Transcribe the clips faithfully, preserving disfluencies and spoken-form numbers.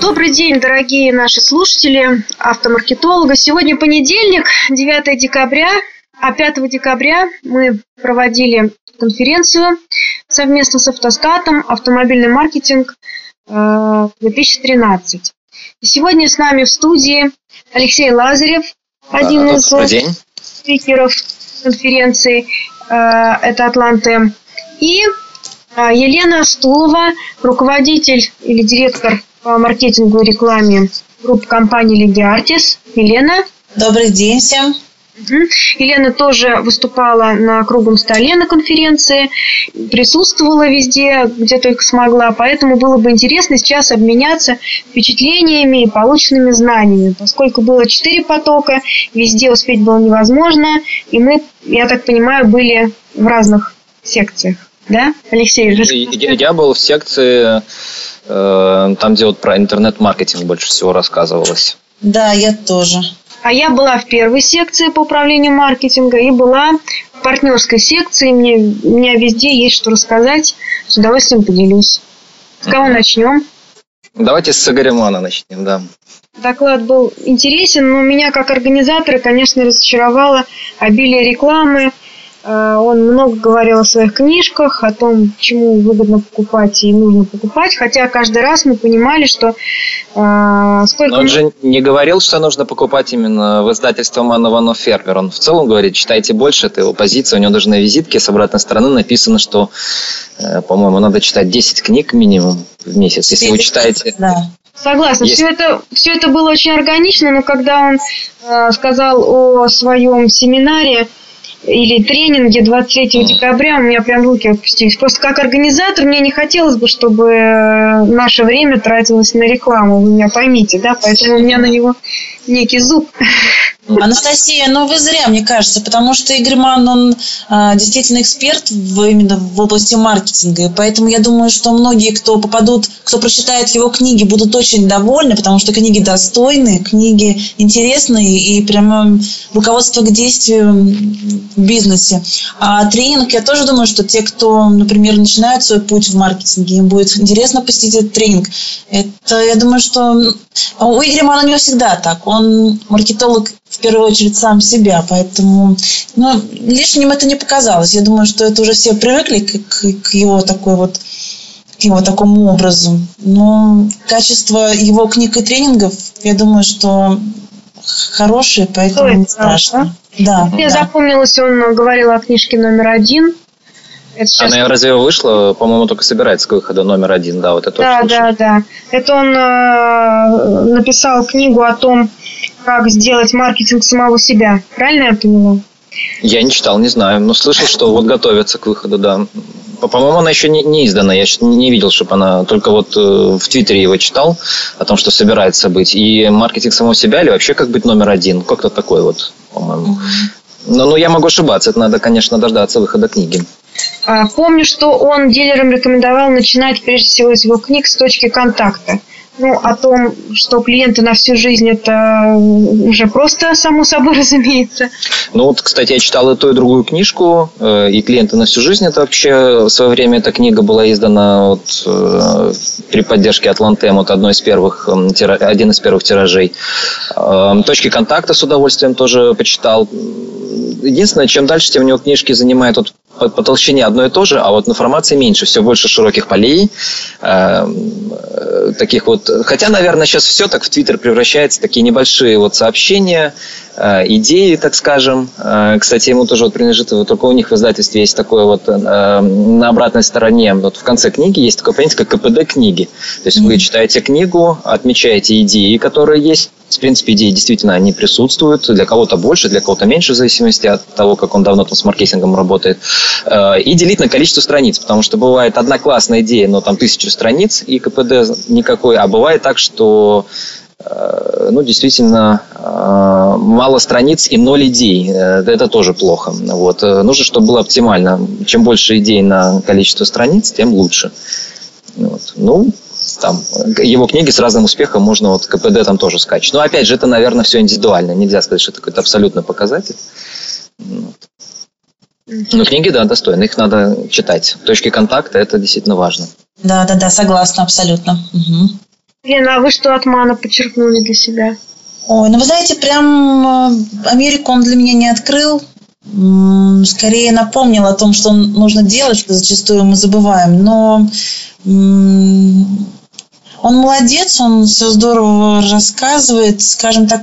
Добрый день, дорогие наши слушатели, автомаркетолога. Сегодня понедельник, девятое декабря, а пятого декабря мы проводили конференцию совместно с Автостатом «Автомобильный маркетинг две тысячи тринадцать». И сегодня с нами в студии Алексей Лазарев, один а, из спикеров конференции, это «Атлант-М», и Елена Стулова, руководитель или директор по маркетингу и рекламе группы компании LegeArtis. Елена. Добрый день всем. Елена тоже выступала на круглом столе на конференции, присутствовала везде, где только смогла, поэтому было бы интересно сейчас обменяться впечатлениями и полученными знаниями, поскольку было четыре потока, везде успеть было невозможно, и мы, я так понимаю, были в разных секциях, да, Алексей? Я, я был в секции, там, где вот про интернет-маркетинг больше всего рассказывалось. Да, я тоже. А я была в первой секции по управлению маркетинга и была в партнерской секции. Мне, у меня везде есть что рассказать. С удовольствием поделюсь. С кого начнем? Давайте с Игоря Манна начнем, да. Доклад был интересен, но меня как организатора, конечно, разочаровало обилие рекламы. Он много говорил о своих книжках, о том, чему выгодно покупать и нужно покупать. Хотя каждый раз мы понимали, что э, сколько... Но он же не говорил, что нужно покупать именно в издательство Манн, Иванов, Фербер. Он в целом говорит, читайте больше, это его позиция. У него даже на визитке с обратной стороны написано, что, э, по-моему, надо читать десять книг минимум в месяц. Если вы читаете... Да. Согласна. Есть. Все это, все это было очень органично, но когда он э, сказал о своем семинаре или тренинге двадцать третьего декабря, у меня прям руки опустились. Просто как организатор мне не хотелось бы, чтобы наше время тратилось на рекламу, вы меня поймите, да, поэтому у меня на него некий зуб. Анастасия, ну вы зря, мне кажется, потому что Игорь Манн, он а, действительно эксперт в, именно в области маркетинга, и поэтому я думаю, что многие, кто попадут, кто прочитает его книги, будут очень довольны, потому что книги достойны, книги интересные и прямо руководство к действию в бизнесе. А тренинг, я тоже думаю, что те, кто, например, начинают свой путь в маркетинге, им будет интересно посетить этот тренинг. Это, я думаю, что у Игоря Манна не всегда так, он маркетолог в первую очередь сам себя, поэтому ну, лишним это не показалось. Я думаю, что это уже все привыкли к, к его такой вот к его такому образу. Но качество его книг и тренингов, я думаю, что хорошие, поэтому это, не страшно. Да, мне да. запомнилось, он говорил о книжке номер один. Сейчас... Она разве вышла? По-моему, только собирается к выходу номер один. Да, вот это да, да, да. Это он э, написал книгу о том, как сделать маркетинг самого себя. Правильно я поняла? Я не читал, не знаю, но слышал, что вот готовятся к выходу, да. По-моему, она еще не, не издана. Я не видел, чтобы она... Только вот э, в Твиттере его читал о том, что собирается быть. И маркетинг самого себя или вообще как быть номер один? Как-то такой вот, по-моему. Но, но я могу ошибаться. Это надо, конечно, дождаться выхода книги. Помню, что он дилерам рекомендовал начинать, прежде всего, из его книг с точки контакта. Ну, о том, что клиенты на всю жизнь, это уже просто само собой разумеется. Ну, вот, кстати, я читал и ту, и другую книжку, и «Клиенты на всю жизнь» это вообще в свое время эта книга была издана вот, при поддержке «Атлант-М», вот одной из первых, один из первых тиражей. «Точки контакта» с удовольствием тоже почитал. Единственное, чем дальше, тем у него книжки занимают вот по, по толщине одно и то же, а вот информации меньше, все больше широких полей, э, э, таких вот. Хотя, наверное, сейчас все так в Твиттер превращается, такие небольшие вот сообщения, э, идеи, так скажем. Э, кстати, ему тоже вот принадлежит, вот только у них в издательстве есть такое вот э, на обратной стороне, вот в конце книги есть такое понятие, как КПД книги. То есть mm-hmm. вы читаете книгу, отмечаете идеи, которые есть. В принципе, идеи действительно они присутствуют. Для кого-то больше, для кого-то меньше, в зависимости от того, как он давно там с маркетингом работает. И делить на количество страниц, потому что бывает одна классная идея, но там тысячу страниц и КПД никакой. А бывает так, что ну, действительно мало страниц и ноль идей. Это тоже плохо. Вот. Нужно, чтобы было оптимально. Чем больше идей на количество страниц, тем лучше. Вот. Ну, там, его книги с разным успехом можно вот ка пэ дэ там тоже скачать. Но опять же, это, наверное, все индивидуально. Нельзя сказать, что это какой-то абсолютный показатель. Вот. Но книги, да, достойны, их надо читать. Точки контакта – это действительно важно. Да, да, да, согласна абсолютно. Угу. Лена, а вы что от Манна подчеркнули для себя? Ой, ну вы знаете, прям Америку он для меня не открыл. Скорее напомнил о том, что нужно делать, что зачастую мы забываем. Но он молодец, он все здорово рассказывает, скажем так,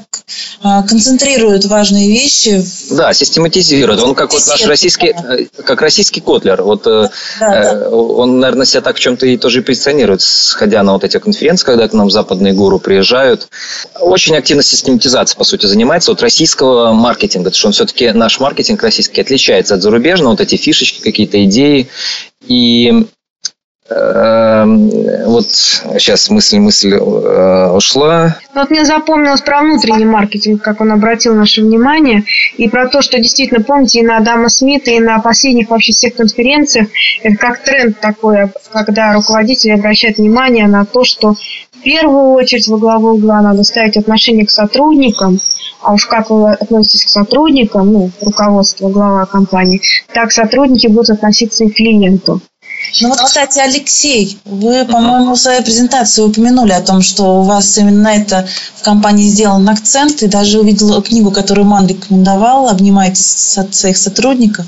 концентрирует важные вещи. Да, систематизирует. Он как вот наш российский, как российский Котлер. Вот, да, да. Он, наверное, себя так в чем-то и тоже позиционирует, сходя на вот эти конференции, когда к нам западные гуру приезжают. Очень активно систематизация, по сути, занимается от российского маркетинга, потому что он все-таки, наш маркетинг российский, отличается от зарубежного, вот эти фишечки, какие-то идеи. И вот сейчас мысль, мысль ушла. Вот мне запомнилось про внутренний маркетинг, как он обратил наше внимание, и про то, что действительно, помните, и на Адама Смита, и на последних вообще всех конференциях, это как тренд такой, когда руководители обращают внимание на то, что в первую очередь во главу угла надо ставить отношение к сотрудникам, а уж как вы относитесь к сотрудникам, ну, руководство, глава компании, так сотрудники будут относиться и к клиенту. Ну вот, кстати, Алексей, вы, по-моему, в своей презентации упомянули о том, что у вас именно это в компании сделан акцент, и даже увидела книгу, которую Манн рекомендовал «Обнимайтесь от своих сотрудников».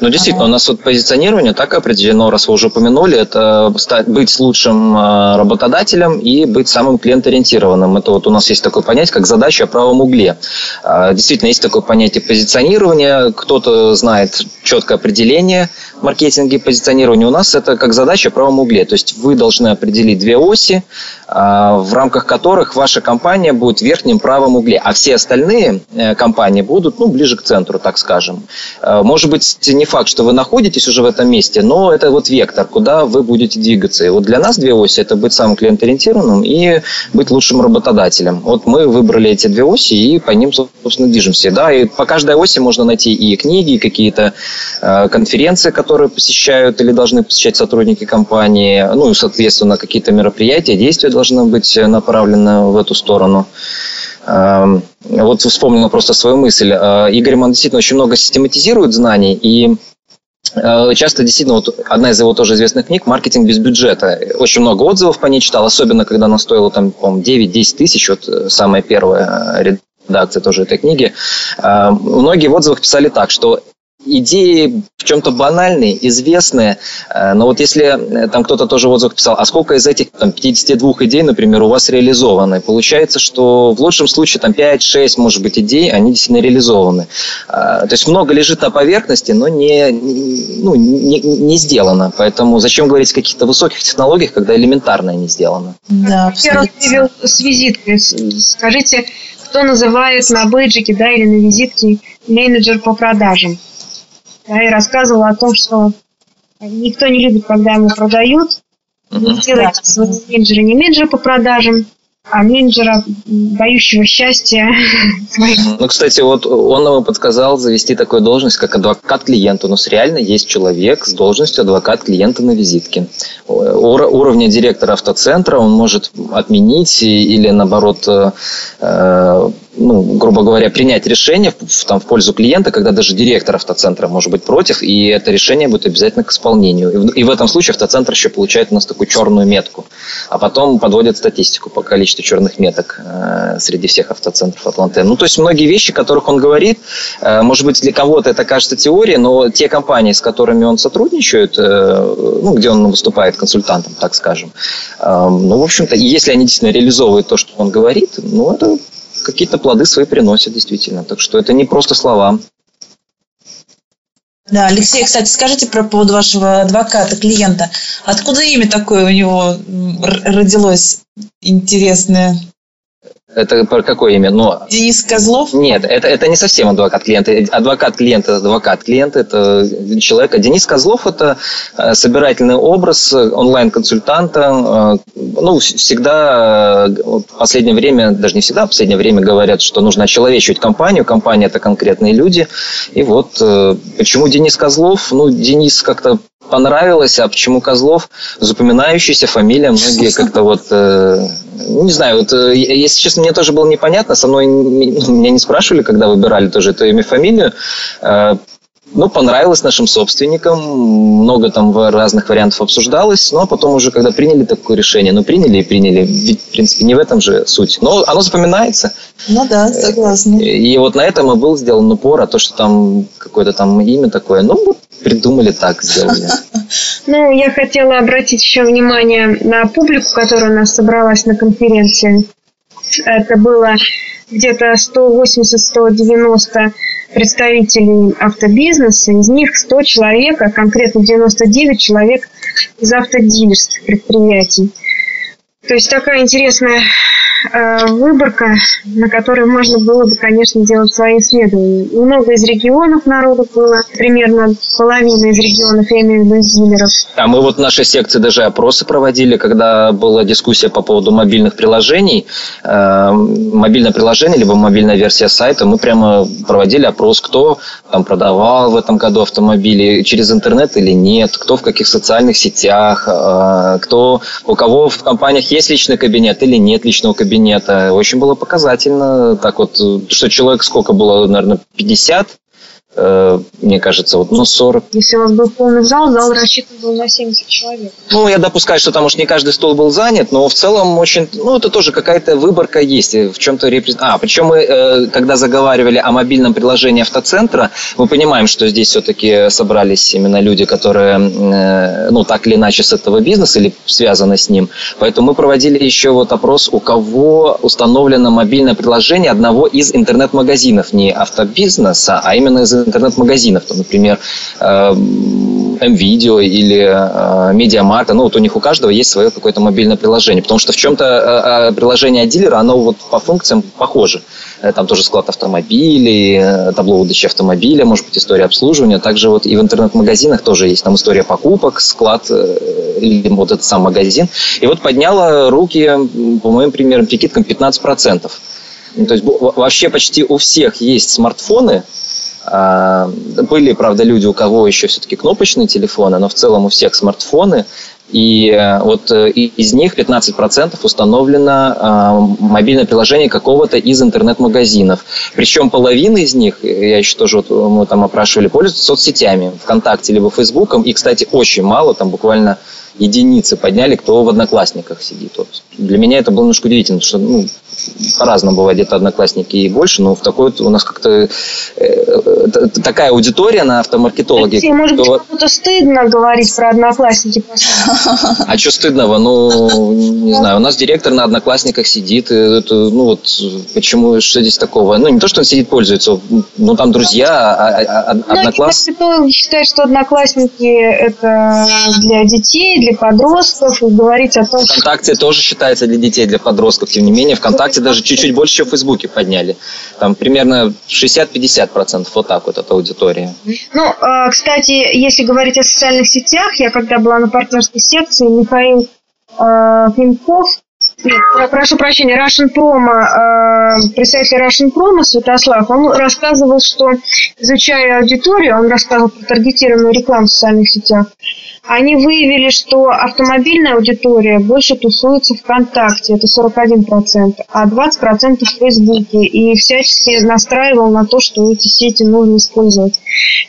Ну, действительно, у нас вот позиционирование так определено, раз вы уже упомянули, это стать, быть лучшим работодателем и быть самым клиенториентированным. Это вот у нас есть такое понятие, как задача о правом угле. Действительно, есть такое понятие позиционирования. Кто-то знает четкое определение в маркетинге позиционирования. У нас это как задача о правом угле. То есть вы должны определить две оси, в рамках которых ваша компания будет в верхнем правом угле, а все остальные компании будут, ну, ближе к центру, так скажем. Может быть, не факт, что вы находитесь уже в этом месте, но это вот вектор, куда вы будете двигаться. И вот для нас две оси – это быть самым клиентоориентированным и быть лучшим работодателем. Вот мы выбрали эти две оси и по ним, собственно, движемся. Да, и по каждой оси можно найти и книги, и какие-то конференции, которые посещают или должны посещать сотрудники компании, ну и, соответственно, какие-то мероприятия, действия должны быть направлены в эту сторону. Вот вспомнила просто свою мысль. Игорь Манн действительно очень много систематизирует знаний, и часто действительно, вот одна из его тоже известных книг «Маркетинг без бюджета». Очень много отзывов по ней читал, особенно когда она стоила там, по-моему, девять-десять тысяч, вот самая первая редакция тоже этой книги. Многие в отзывах писали так, что идеи в чем-то банальные, известные, но вот если там кто-то тоже в отзывах писал, а сколько из этих там, пятьдесят две идей, например, у вас реализованы? Получается, что в лучшем случае там пять-шесть, может быть, идей, они действительно реализованы. То есть много лежит на поверхности, но не, ну, не, не сделано. Поэтому зачем говорить о каких-то высоких технологиях, когда элементарное не сделано? Да, абсолютно. Я раз с визиткой. Скажите, кто называет на бейджике, да, или на визитке менеджер по продажам? Да, и рассказывала о том, что никто не любит, когда ему продают. Не делайте своего менеджера не менеджера по продажам, а менеджера, дающего счастье. Ну, кстати, вот он ему подсказал завести такую должность, как адвокат клиента. У нас реально есть человек с должностью адвокат клиента на визитке. Уровня директора автоцентра он может отменить или, наоборот, ну, грубо говоря, принять решение в, там, в пользу клиента, когда даже директор автоцентра может быть против, и это решение будет обязательно к исполнению. И в, и в этом случае автоцентр еще получает у нас такую черную метку, а потом подводит статистику по количеству черных меток э, среди всех автоцентров Атлант-М. Ну, то есть многие вещи, о которых он говорит, э, может быть, для кого-то это кажется теорией, но те компании, с которыми он сотрудничает, э, ну, где он выступает консультантом, так скажем, э, ну, в общем-то, если они действительно реализовывают то, что он говорит, ну, это какие-то плоды свои приносят, действительно. Так что это не просто слова. Да, Алексей, кстати, скажите про поводу вашего адвоката, клиента. Откуда имя такое у него родилось интересное? Это про какое имя? Но... Денис Козлов? Нет, это, это не совсем адвокат клиента. Адвокат клиента – адвокат клиента, это человек. А Денис Козлов – это собирательный образ онлайн-консультанта. Ну, всегда, в последнее время, даже не всегда, в последнее время говорят, что нужно очеловечивать компанию. Компания – это конкретные люди. И вот почему Денис Козлов? Ну, Денис как-то понравилось, а почему Козлов? Запоминающаяся фамилия, многие как-то вот... Э, не знаю, вот, э, если честно, мне тоже было непонятно, со мной меня не спрашивали, когда выбирали тоже это имя, фамилию. Э, ну, понравилось нашим собственникам, много там разных вариантов обсуждалось, но потом уже, когда приняли такое решение, ну, приняли и приняли, ведь, в принципе, не в этом же суть, но оно запоминается. Ну да, согласна. И, и вот на этом и был сделан упор, а то, что там какое-то там имя такое, ну, придумали так, сделали. Ну, я хотела обратить еще внимание на публику, которая у нас собралась на конференции. Это было где-то сто восемьдесят - сто девяносто представителей автобизнеса, из них сто человек, а конкретно девяносто девять человек из автодилерских предприятий. То есть такая интересная э, выборка, на которой можно было бы, конечно, делать свои исследования. Много из регионов народу было, примерно половина из регионов, я имею в виду дилеров. А мы вот в нашей секции даже опросы проводили, когда была дискуссия по поводу мобильных приложений. Э, мобильное приложение, либо мобильная версия сайта, мы прямо проводили опрос, кто там продавал в этом году автомобили, через интернет или нет, кто в каких социальных сетях, э, кто, у кого в компаниях есть есть личный кабинет или нет личного кабинета. Очень было показательно. Так вот, что человек сколько было, наверное, пятьдесят, э, мне кажется, вот, ну, сорок. Если у вас был полный зал, зал рассчитан был на семьдесят человек. Ну, я допускаю, что там уж не каждый стол был занят, но в целом очень, ну, это тоже какая-то выборка есть. В чем-то репрезент... А, причем мы, э, когда заговаривали о мобильном приложении автоцентра, мы понимаем, что здесь все-таки собрались именно люди, которые, э, ну, так или иначе с этого бизнеса или связаны с ним. Поэтому мы проводили еще вот опрос, у кого установлено мобильное приложение одного из интернет-магазинов, не автобизнеса, а именно из интернет-магазинов, там, например, М-Video или MediaMarkt, ну вот у них у каждого есть свое какое-то мобильное приложение, потому что в чем-то приложение от дилера, оно вот по функциям похоже. Там тоже склад автомобилей, табло выдачи автомобиля, может быть, история обслуживания. Также вот и в интернет-магазинах тоже есть там история покупок, склад или вот этот сам магазин. И вот подняло руки, по моим примерам, прикидкам пятнадцать процентов. То есть вообще почти у всех есть смартфоны. Были, правда, люди, у кого еще все-таки кнопочные телефоны, но в целом у всех смартфоны. И вот из них пятнадцать процентов установлено мобильное приложение какого-то из интернет-магазинов. Причем половина из них, я еще тоже, вот, мы там опрашивали, пользуются соцсетями, ВКонтакте либо Фейсбуком. И, кстати, очень мало, там буквально единицы подняли, кто в Одноклассниках сидит. Вот. Для меня это было немножко удивительно, потому что, ну, по-разному бывает, где-то Одноклассники и больше, но в такой вот у нас как-то э, такая аудитория на автомаркетологе. Алексей, может кто... быть, кому-то стыдно говорить про Одноклассники? А что стыдного? Ну, не знаю, у нас директор на Одноклассниках сидит, это, ну вот, почему, что здесь такого? Ну, не то, что он сидит, пользуется, ну, там друзья, а, а, Одноклассники... Многие считают, что Одноклассники это для детей, для для подростков, и говорить о том, что... ВКонтакте тоже считается для детей, для подростков. Тем не менее, ВКонтакте даже чуть-чуть больше, чем в Фейсбуке подняли. Там примерно шестьдесят-пятьдесят процентов вот так вот от аудитории. Ну, кстати, если говорить о социальных сетях, я когда была на партнерской секции, Михаил Финков, нет, прошу прощения, Russian Promo, представитель Russian Promo Святослав, он рассказывал, что, изучая аудиторию, он рассказывал про таргетированную рекламу в социальных сетях, они выявили, что автомобильная аудитория больше тусуется ВКонтакте, это сорок один процент, а двадцать процентов в Фейсбуке, и всячески настраивал на то, что эти сети нужно использовать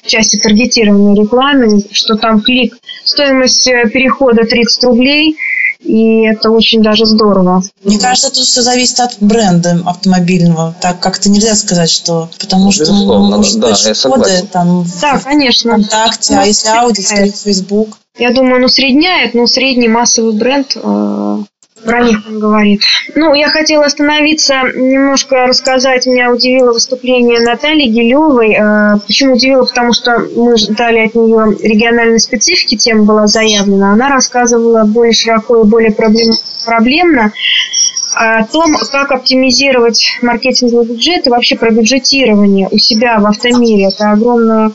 в части таргетированной рекламы, что там клик, стоимость перехода тридцать рублей, и это очень даже здорово. Мне кажется, тут все зависит от бренда автомобильного. Так как-то нельзя сказать, что... Потому что... Безусловно, может, да, я согласен. Там, да, в, конечно. ВКонтакте, ну, а если Audi, то Facebook. Я думаю, он усредняет, но средний массовый бренд... Э- Про них он говорит. Ну, я хотела остановиться, немножко рассказать. Меня удивило выступление Натальи Гилевой. Почему удивило? Потому что мы ждали от нее региональной специфики, тема была заявлена. Она рассказывала более широко и более проблемно о том, как оптимизировать маркетинговый бюджет и вообще про бюджетирование у себя в Автомире. Это огромная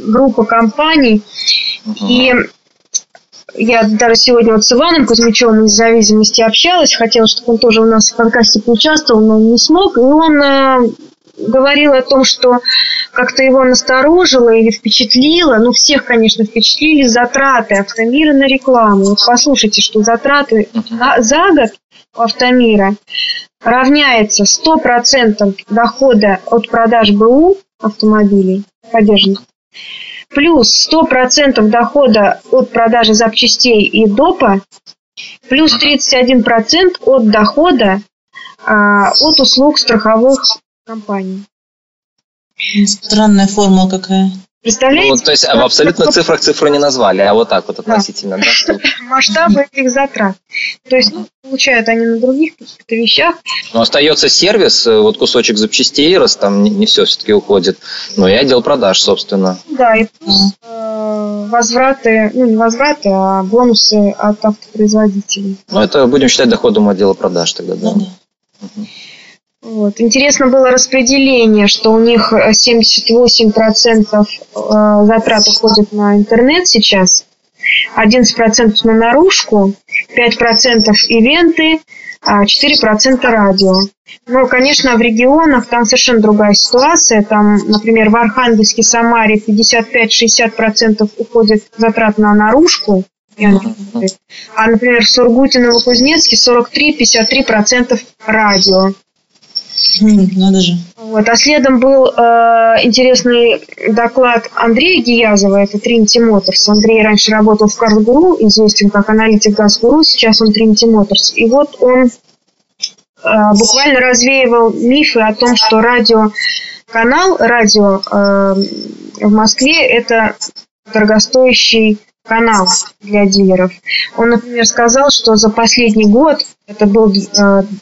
группа компаний. И... Я даже сегодня вот с Иваном Кузьмичем из «Зависимости» общалась, хотела, чтобы он тоже у нас в подкасте поучаствовал, но он не смог. И он говорил о том, что как-то его насторожило или впечатлило, ну, всех, конечно, впечатлили затраты Автомира на рекламу. Вот послушайте, что затраты за год у Автомира равняется сто процентов дохода от продаж БУ автомобилей подержанных, плюс сто процентов дохода от продажи запчастей и допа, плюс тридцать один процент от дохода а, от услуг страховых компаний. Странная формула какая. Представляете? Ну, то есть в абсолютных цифрах цифры не назвали, а вот так вот относительно. Да. Да, масштабы этих затрат. То есть ну, получают они на других каких-то вещах. Но остается сервис, вот кусочек запчастей, раз там не, не все все-таки уходит. Ну и отдел продаж, собственно. Да, и плюс э, возвраты, ну не возвраты, а бонусы от автопроизводителей. Ну это будем считать доходом отдела продаж тогда, да? Да. Вот. Интересно было распределение, что у них семьдесят восемь процентов затрат уходит на интернет сейчас, одиннадцать процентов на наружку, пять процентов ивенты, четыре процента радио. Но, конечно, в регионах там совершенно другая ситуация. Там, например, в Архангельске, Самаре пятьдесят пять - шестьдесят процентов уходит затрат на наружку, а, например, в Сургуте, Новокузнецке сорок три - пятьдесят три процента радио. Надо же. Вот. А следом был э, интересный доклад Андрея Гиязова, это Trinity Motors. Андрей раньше работал в ГАЗ-Гуру, известен как аналитик ГАЗ-Гуру, сейчас он Trinity Motors. И вот он э, буквально развеивал мифы о том, что радиоканал, радио э, в Москве – это дорогостоящий канал для дилеров. Он, например, сказал, что за последний год, это был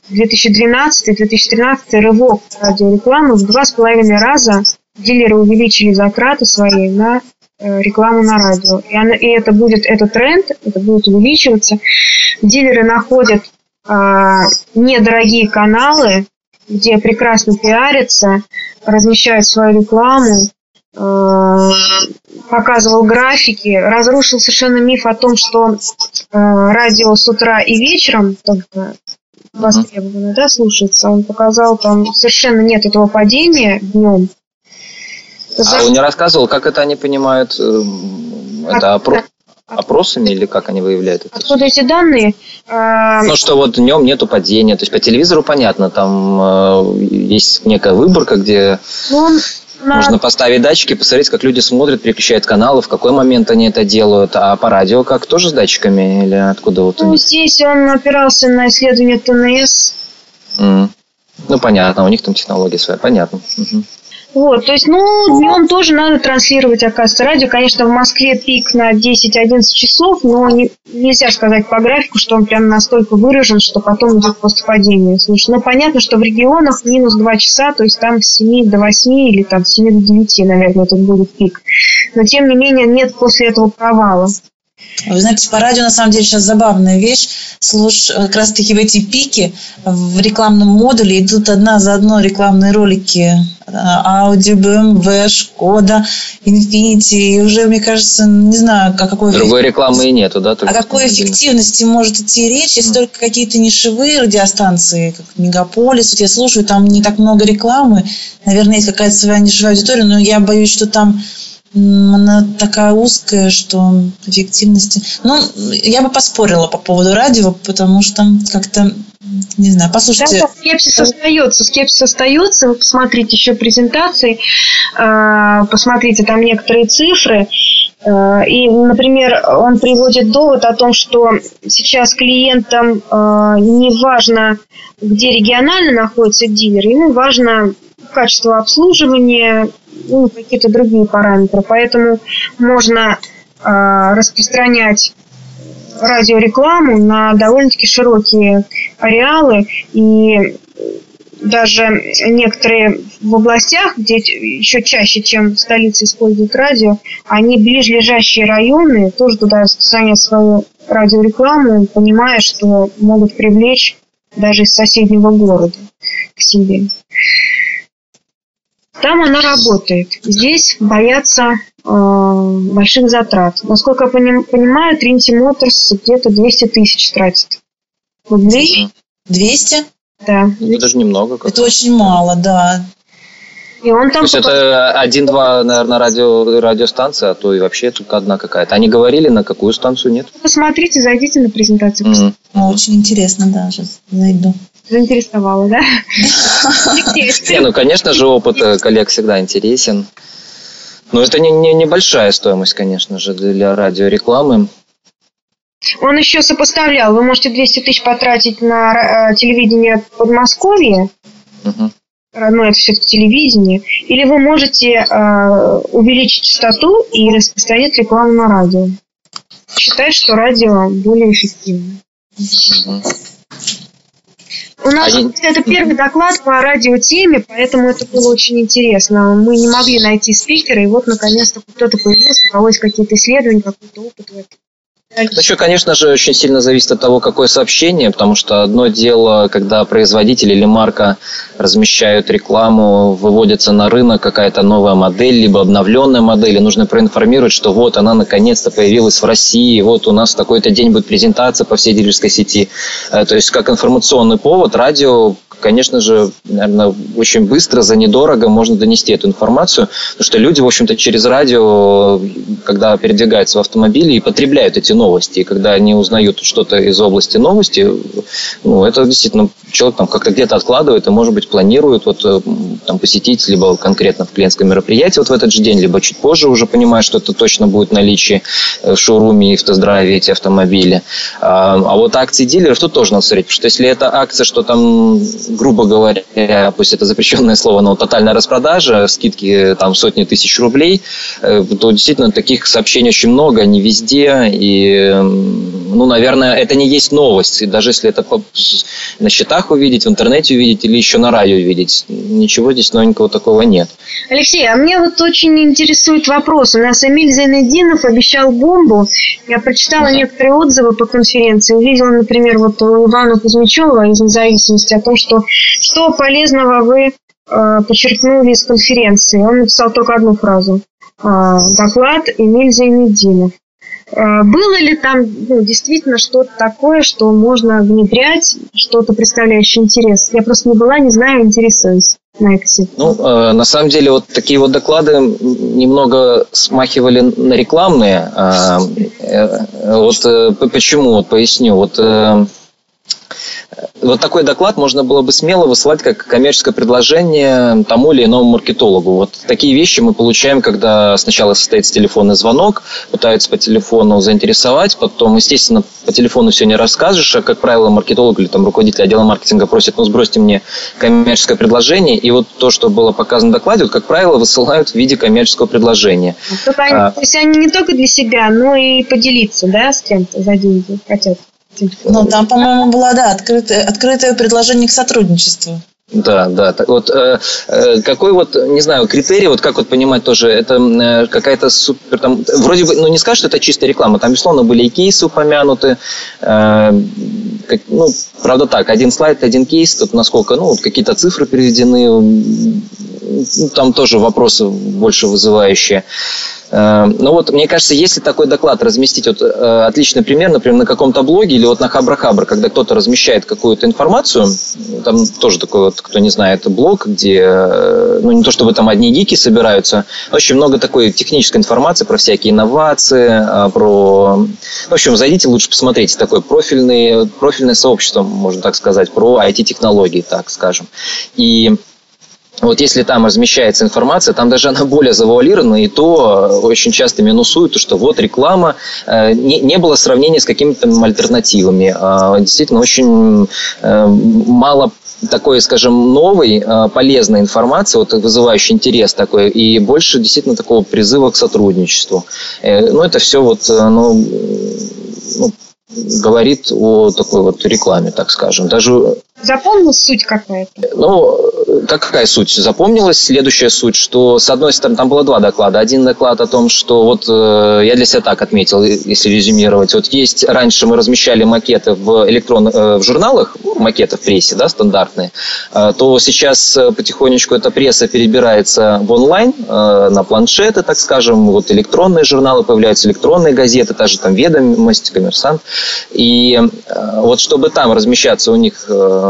две тысячи двенадцатый - две тысячи тринадцатый, рывок радиорекламы, в два с половиной раза дилеры увеличили затраты свои на рекламу на радио. И, она, и это будет этот тренд, это будет увеличиваться. Дилеры находят а, недорогие каналы, где прекрасно пиарятся, размещают свою рекламу, показывал графики, разрушил совершенно миф о том, что э, радио с утра и вечером только востребовано, да, слушается. Он показал, там совершенно нет этого падения днем. За... А он не рассказывал, как это они понимают? Это опрос... опросами или как они выявляют это? Откуда эти данные? Ну, что вот днем нету падения. То есть по телевизору понятно, там э, есть некая выборка, где... Он... На... Можно поставить датчики, посмотреть, как люди смотрят, переключают каналы, в какой момент они это делают. А по радио как? Тоже с датчиками? Или откуда вот? Ну, здесь он опирался на исследование Т Н С. Mm. Ну, понятно, у них там технология своя, понятно. Угу. Вот, то есть, ну, днем тоже надо транслировать, оказывается, радио. Конечно, в Москве пик на десять - одиннадцать часов, но не, нельзя сказать по графику, что он прям настолько выражен, что потом идет просто падение. Слушай, ну, понятно, что в регионах минус два часа, то есть там с семи до восьми или там с семи до девяти, наверное, тут будет пик. Но, тем не менее, нет после этого провала. Вы знаете, по радио, на самом деле, сейчас забавная вещь. Слушай, как раз-таки в эти пики в рекламном модуле идут одна за одной рекламные ролики. Audi, бэ эм вэ, Шкода, Infiniti. И уже, мне кажется, не знаю, о какой... Другой рекламы и нету, да? О какой эффективности может идти речь, если mm. только какие-то нишевые радиостанции, как Мегаполис. Вот я слушаю, там не так много рекламы. Наверное, есть какая-то своя нишевая аудитория, но я боюсь, что там... Она такая узкая, что эффективности... Ну, я бы поспорила по поводу радио, потому что как-то, не знаю, послушайте... Да, скепсис остается, скепсис остается. Вы посмотрите еще презентации, посмотрите там некоторые цифры. И, например, он приводит довод о том, что сейчас клиентам не важно, где регионально находится дилер, ему важно качество обслуживания, ну, какие-то другие параметры. Поэтому можно э, распространять радиорекламу на довольно-таки широкие ареалы. И даже некоторые в областях, где еще чаще, чем в столице, используют радио, они ближлежащие районы тоже туда распространяют свою радиорекламу, понимая, что могут привлечь даже из соседнего города к себе. Там она работает. Здесь боятся э, больших затрат. Насколько я понимаю, Trinity Motors где-то двести тысяч тратит. Рублей. двести? Да. Это даже немного. Как-то. Это очень мало, да. И он там. То есть потом... это один-два, наверное, радио, радиостанция, а то и вообще только одна какая-то. Они говорили, на какую станцию, нет? Посмотрите, зайдите на презентацию. Mm-hmm. А, очень интересно, да, сейчас зайду. Заинтересовало, да? Не, ну, конечно же, опыт коллег всегда интересен. Но это небольшая стоимость, конечно же, для радиорекламы. Он еще сопоставлял. Вы можете двести тысяч потратить на телевидение Подмосковья. Угу. Ну, это все-таки телевидение. Или вы можете э, увеличить частоту и распространять рекламу на радио. Считаю, что радио более эффективно. Угу. У нас Один. это первый доклад по радиотеме, поэтому это было очень интересно. Мы не могли найти спикера, и вот наконец-то кто-то появился, у кого есть какие-то исследования, какой-то опыт в этом. Еще, конечно же, очень сильно зависит от того, какое сообщение, потому что одно дело, когда производитель или марка размещают рекламу, выводится на рынок какая-то новая модель, либо обновленная модель, и нужно проинформировать, что вот она наконец-то появилась в России, вот у нас в такой-то день будет презентация по всей дилерской сети. То есть, как информационный повод, радио, конечно же, наверное, очень быстро, за недорого можно донести эту информацию, потому что люди, в общем-то, через радио, когда передвигаются в автомобиле и потребляют эти новости, и когда они узнают что-то из области новости, ну, это действительно человек там как-то где-то откладывает и, может быть, планирует вот, там, посетить либо конкретно в клиентском мероприятии вот в этот же день, либо чуть позже уже понимает, что это точно будет наличие в шоуруме и в тест-драйве эти автомобили. А, а вот акции дилеров тут тоже надо смотреть, потому что если это акция, что там, грубо говоря, пусть это запрещенное слово, но тотальная распродажа, скидки там сотни тысяч рублей, то действительно таких сообщений очень много, они везде, и, ну, наверное, это не есть новость, и даже если это на счетах увидеть, в интернете увидеть или еще на радио увидеть, ничего здесь новенького такого нет. Алексей, а меня вот очень интересует вопрос, у нас Эмиль Зайнадинов обещал бомбу, я прочитала да. некоторые отзывы по конференции, увидела, например, вот у Ивана Кузьмичева из «Зависимости» о том, что Что полезного вы э, подчеркнули из конференции? Он написал только одну фразу. Э, доклад Эмиль Зайнадинов. Э, было ли там ну, действительно что-то такое, что можно внедрять, что-то представляющее интерес? Я просто не была, не знаю, интересуюсь. Ну, э, на самом деле, вот такие вот доклады немного смахивали на рекламные. Э, э, вот э, почему? Вот поясню. Вот... Э, Вот такой доклад можно было бы смело высылать как коммерческое предложение тому или иному маркетологу. Вот такие вещи мы получаем, когда сначала состоится телефонный звонок, пытаются по телефону заинтересовать, потом, естественно, по телефону все не расскажешь, а, как правило, маркетолог или там, руководитель отдела маркетинга просит, ну, сбросьте мне коммерческое предложение, и вот то, что было показано в докладе, вот, как правило, высылают в виде коммерческого предложения. Только они, а, то есть они не только для себя, но и поделиться, да, с кем-то за деньги хотят. Ну, там, по-моему, было, да, открытое, открытое предложение к сотрудничеству. Да, да. Так вот, э, какой вот, не знаю, критерий, вот как вот понимать тоже, это э, какая-то супер, там, вроде бы, ну, не скажешь, что это чистая реклама, там, безусловно, были и кейсы упомянуты, э, как, ну, правда так, один слайд, один кейс, тут насколько, ну, вот какие-то цифры переведены, там тоже вопросы больше вызывающие. Ну вот, мне кажется, если такой доклад разместить, вот отличный пример, например, на каком-то блоге или вот на Хабрахабр, когда кто-то размещает какую-то информацию, там тоже такой вот, кто не знает, блог, где, ну не то чтобы там одни гики собираются, очень много такой технической информации про всякие инновации, про... В общем, зайдите, лучше посмотрите, такое профильное, профильное сообщество, можно так сказать, про ай ти-технологии, так скажем. И... Вот если там размещается информация, там даже она более завуалирована, и то очень часто минусуют, что вот реклама, не, не было сравнения с какими-то альтернативами. Действительно, очень мало такой, скажем, новой, полезной информации, вот вызывающей интерес такой, и больше действительно такого призыва к сотрудничеству. Ну, это все вот, ну, ну, говорит о такой вот рекламе, так скажем. Даже... Запомнилась суть какая-то? Ну, какая суть? Запомнилась. Следующая суть, что, с одной стороны, там было два доклада. Один доклад о том, что вот я для себя так отметил, если резюмировать. Вот есть, раньше мы размещали макеты в электрон, в журналах, макеты в прессе, да, стандартные, то сейчас потихонечку эта пресса перебирается в онлайн, на планшеты, так скажем, вот электронные журналы появляются, электронные газеты, та же там «Ведомости», «Коммерсант». И вот чтобы там размещаться у них...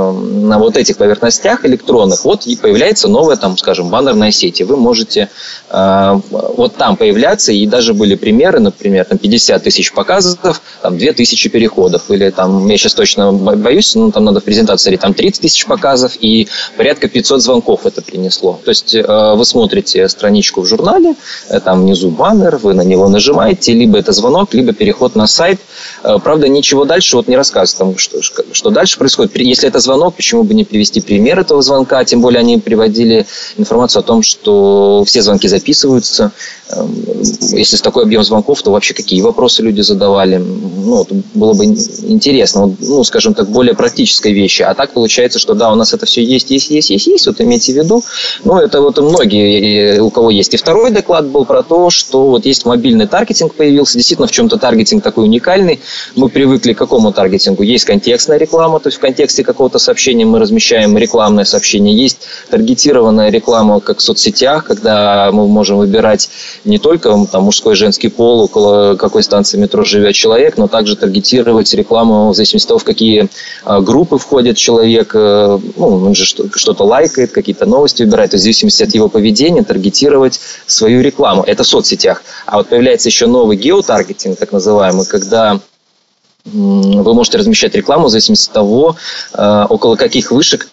на вот этих поверхностях электронных вот и появляется новая, там, скажем, баннерная сеть. И вы можете э, вот там появляться. И даже были примеры, например, там пятьдесят тысяч показов, там две тысячи переходов. Или там, я сейчас точно боюсь, ну там надо в презентации, там тридцать тысяч показов и порядка пятьсот звонков это принесло. То есть э, вы смотрите страничку в журнале, э, там внизу баннер, вы на него нажимаете, либо это звонок, либо переход на сайт. Э, правда, ничего дальше вот не рассказывает, что, что дальше происходит. Если это звонок, почему бы не привести пример этого звонка? Тем более они приводили информацию о том, что все звонки записываются. Если с такой объем звонков, то вообще какие вопросы люди задавали? Ну, было бы интересно, ну, скажем так, более практической вещи. А так получается, что да, у нас это все есть, есть, есть, есть, есть. Вот имейте в виду. Ну, это вот многие, у кого есть. И второй доклад был про то, что вот есть мобильный таргетинг появился. Действительно, в чем-то таргетинг такой уникальный. Мы привыкли к какому таргетингу? Есть контекстная реклама, то есть в контексте какого-то сообщения мы размещаем рекламное сообщение. Есть таргетированная реклама, как в соцсетях, когда мы можем выбирать не только там, мужской и женский пол, около какой станции метро живет человек, но также таргетировать рекламу в зависимости от того, в какие группы входит человек. Ну, он же что-то лайкает, какие-то новости выбирает. То есть в зависимости от его поведения таргетировать свою рекламу. Это в соцсетях. А вот появляется еще новый геотаргетинг, так называемый, когда вы можете размещать рекламу в зависимости от того, около каких вышек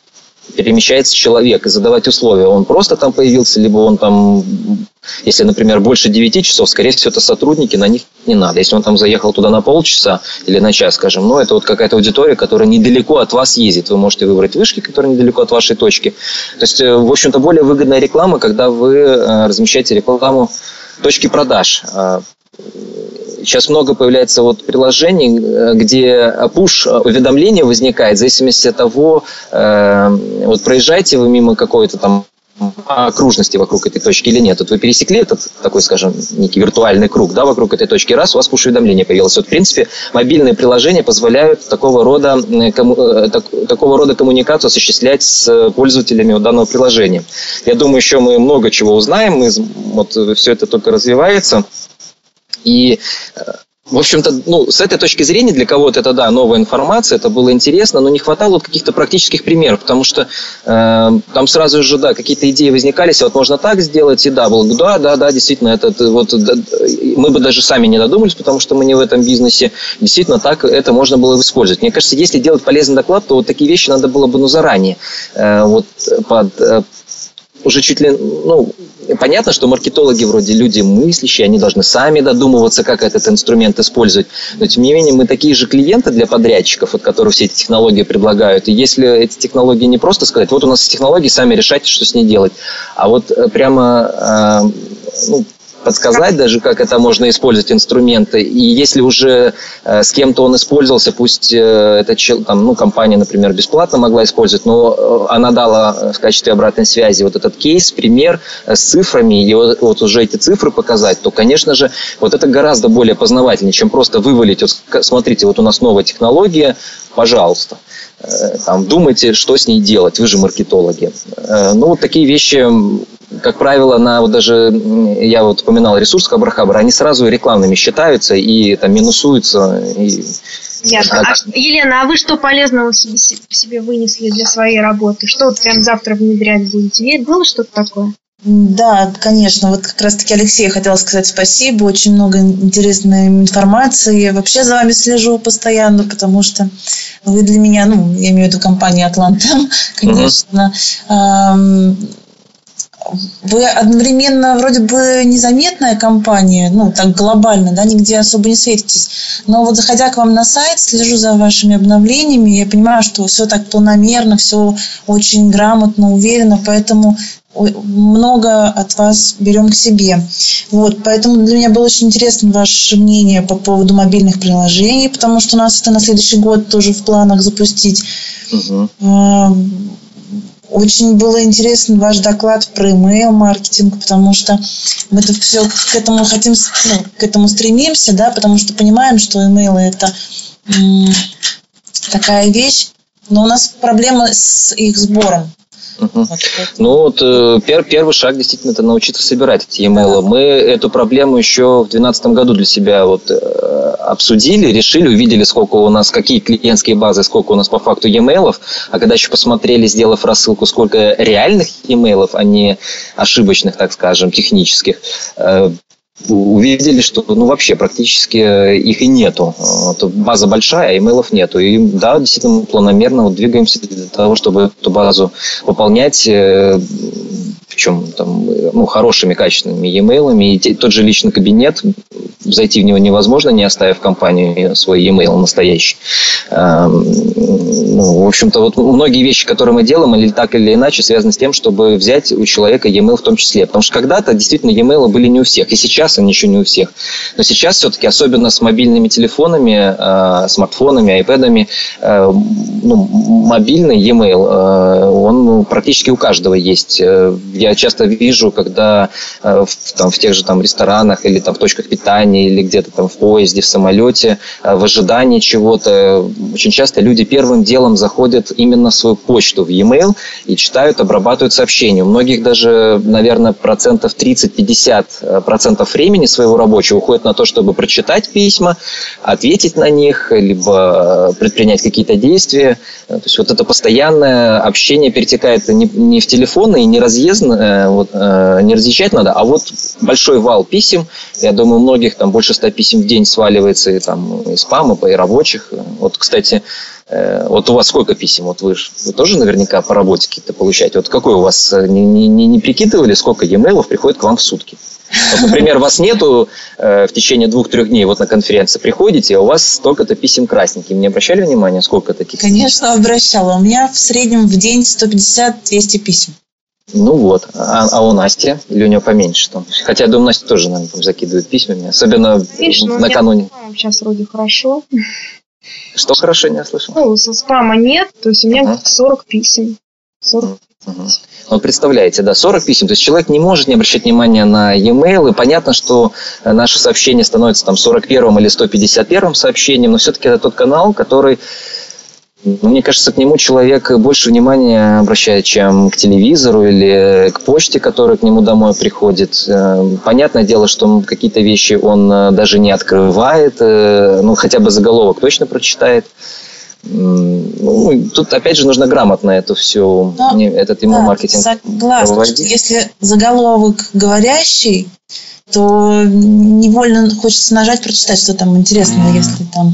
перемещается человек, и задавать условия. Он просто там появился, либо он там... Если, например, больше девяти часов, скорее всего, это сотрудники, на них не надо. Если он там заехал туда на полчаса или на час, скажем, ну, это вот какая-то аудитория, которая недалеко от вас ездит. Вы можете выбрать вышки, которые недалеко от вашей точки. То есть, в общем-то, более выгодная реклама, когда вы размещаете рекламу точки продаж. Сейчас много появляется вот приложений, где пуш-уведомление возникает в зависимости от того, вот проезжаете вы мимо какой-то там окружности вокруг этой точки или нет. Вот вы пересекли этот такой, скажем, некий виртуальный круг, да, вокруг этой точки, раз, у вас пуш-уведомление появилось. Вот, в принципе, мобильные приложения позволяют такого рода, кому, так, такого рода коммуникацию осуществлять с пользователями вот данного приложения. Я думаю, еще мы много чего узнаем, и вот все это только развивается. И, в общем-то, ну, с этой точки зрения для кого-то это, да, новая информация, это было интересно, но не хватало вот каких-то практических примеров, потому что э, там сразу же, да, какие-то идеи возникали, вот можно так сделать, и да, было, да, да, да, действительно, это, вот, да, мы бы даже сами не додумались, потому что мы не в этом бизнесе, действительно, так это можно было использовать. Мне кажется, если делать полезный доклад, то вот такие вещи надо было бы, ну, заранее, э, вот, под... Э, уже чуть ли, ну, понятно, что маркетологи вроде люди мыслящие, они должны сами додумываться, как этот инструмент использовать. Но, тем не менее, мы такие же клиенты для подрядчиков, от которых все эти технологии предлагают. И если эти технологии не просто сказать, вот у нас технологии, сами решайте, что с ней делать. А вот прямо, ну, подсказать даже, как это можно использовать, инструменты. И если уже э, с кем-то он использовался, пусть э, эта там, ну, компания, например, бесплатно могла использовать, но э, она дала в качестве обратной связи вот этот кейс, пример э, с цифрами, и вот, вот уже эти цифры показать, то, конечно же, вот это гораздо более познавательнее, чем просто вывалить, вот, смотрите, вот у нас новая технология, пожалуйста. Э, там, думайте, что с ней делать, вы же маркетологи. Э, ну, вот такие вещи... Как правило, на, вот даже я вот упоминал ресурс Хабрахабр, они сразу рекламными считаются и там минусуются. И... Ясно. А, а, Елена, а вы что полезного себе, себе вынесли для своей работы? Что вот прям завтра внедрять будете? Было что-то такое? Да, конечно. Вот как раз-таки Алексею хотела сказать спасибо. Очень много интересной информации. Я вообще за вами слежу постоянно, потому что вы для меня, ну, я имею в виду компанию «Атлант-М», конечно, mm-hmm. Вы одновременно вроде бы незаметная компания, ну, так глобально, да, нигде особо не светитесь. Но вот заходя к вам на сайт, слежу за вашими обновлениями, я понимаю, что все так планомерно, все очень грамотно, уверенно, поэтому много от вас берем к себе. Вот, поэтому для меня было очень интересно ваше мнение по поводу мобильных приложений, потому что у нас это на следующий год тоже в планах запустить. Угу. Очень было интересен ваш доклад про email-маркетинг, потому что мы это все к этому хотим, ну, к этому стремимся, да, потому что понимаем, что email это м- такая вещь, но у нас проблема с их сбором. Угу. Ну, вот, э, пер, первый шаг действительно это научиться собирать эти e-mail. Мы эту проблему еще в две тысячи двенадцатом году для себя вот, э, обсудили, решили, увидели, сколько у нас, какие клиентские базы, сколько у нас по факту e-mail. А когда еще посмотрели, сделав рассылку, сколько реальных e-mail, а не ошибочных, так скажем, технических, э, увидели, что ну, вообще практически их и нету. База большая, а имейлов нету. И да, действительно, мы планомерно вот двигаемся для того, чтобы эту базу пополнять, причем там, ну, хорошими, качественными e-mail'ами. И тот же личный кабинет, зайти в него невозможно, не оставив компанию свой e-mail настоящий. Ну, в общем-то, вот многие вещи, которые мы делаем, или так или иначе, связаны с тем, чтобы взять у человека e-mail в том числе. Потому что когда-то действительно e-mail'ы были не у всех. И сейчас они еще не у всех. Но сейчас все-таки, особенно с мобильными телефонами, э, смартфонами, айпэдами, э, ну, мобильный e-mail, э, он практически у каждого есть. Я часто вижу, когда э, в, там, в тех же там, ресторанах или там, в точках питания, или где-то там, в поезде, в самолете, э, в ожидании чего-то, очень часто люди первым делом заходят именно в свою почту, в e-mail, и читают, обрабатывают сообщения. У многих даже, наверное, процентов тридцать-пятьдесят процентов времени своего рабочего уходит на то, чтобы прочитать письма, ответить на них, либо предпринять какие-то действия. То есть вот это постоянное общение перетекает не, не в телефоны и не разъездно, вот, не разъезжать надо, а вот большой вал писем, я думаю, у многих там больше ста писем в день сваливается и, там, и спам, и рабочих. Вот, кстати, вот у вас сколько писем? Вот вы, вы тоже наверняка по работе какие-то получаете. Вот какой у вас, не, не, не прикидывали, сколько e-mail'ов приходит к вам в сутки? Вот, например, вас нету э, в течение двух-трех дней, вот на конференции приходите, а у вас столько-то писем красненьких. Не обращали внимания, сколько таких? Конечно, обращала. У меня в среднем в день сто пятьдесят-двести писем. Ну вот, а, а у Насти, или у нее поменьше там? Хотя, я думаю, Настя тоже, наверное, закидывает письмами, особенно Видишь, накануне. Ну, сейчас вроде хорошо. Что хорошо, не слышал? Ну, со спама нет, то есть у меня uh-huh. сорок писем. сорок Uh-huh. Вот представляете, да, сорок писем. То есть человек не может не обращать внимания на e-mail. И понятно, что наше сообщение становится там сорок первым или сто пятьдесят первым сообщением, но все-таки это тот канал, который, мне кажется, к нему человек больше внимания обращает, чем к телевизору или к почте, которая к нему домой приходит. Понятное дело, что какие-то вещи он даже не открывает, ну, хотя бы заголовок точно прочитает. Ну, тут, опять же, нужно грамотно это все, но, этот ему да, маркетинг согласна, проводить. Если заголовок говорящий, то невольно хочется нажать, прочитать, что там интересного, если там...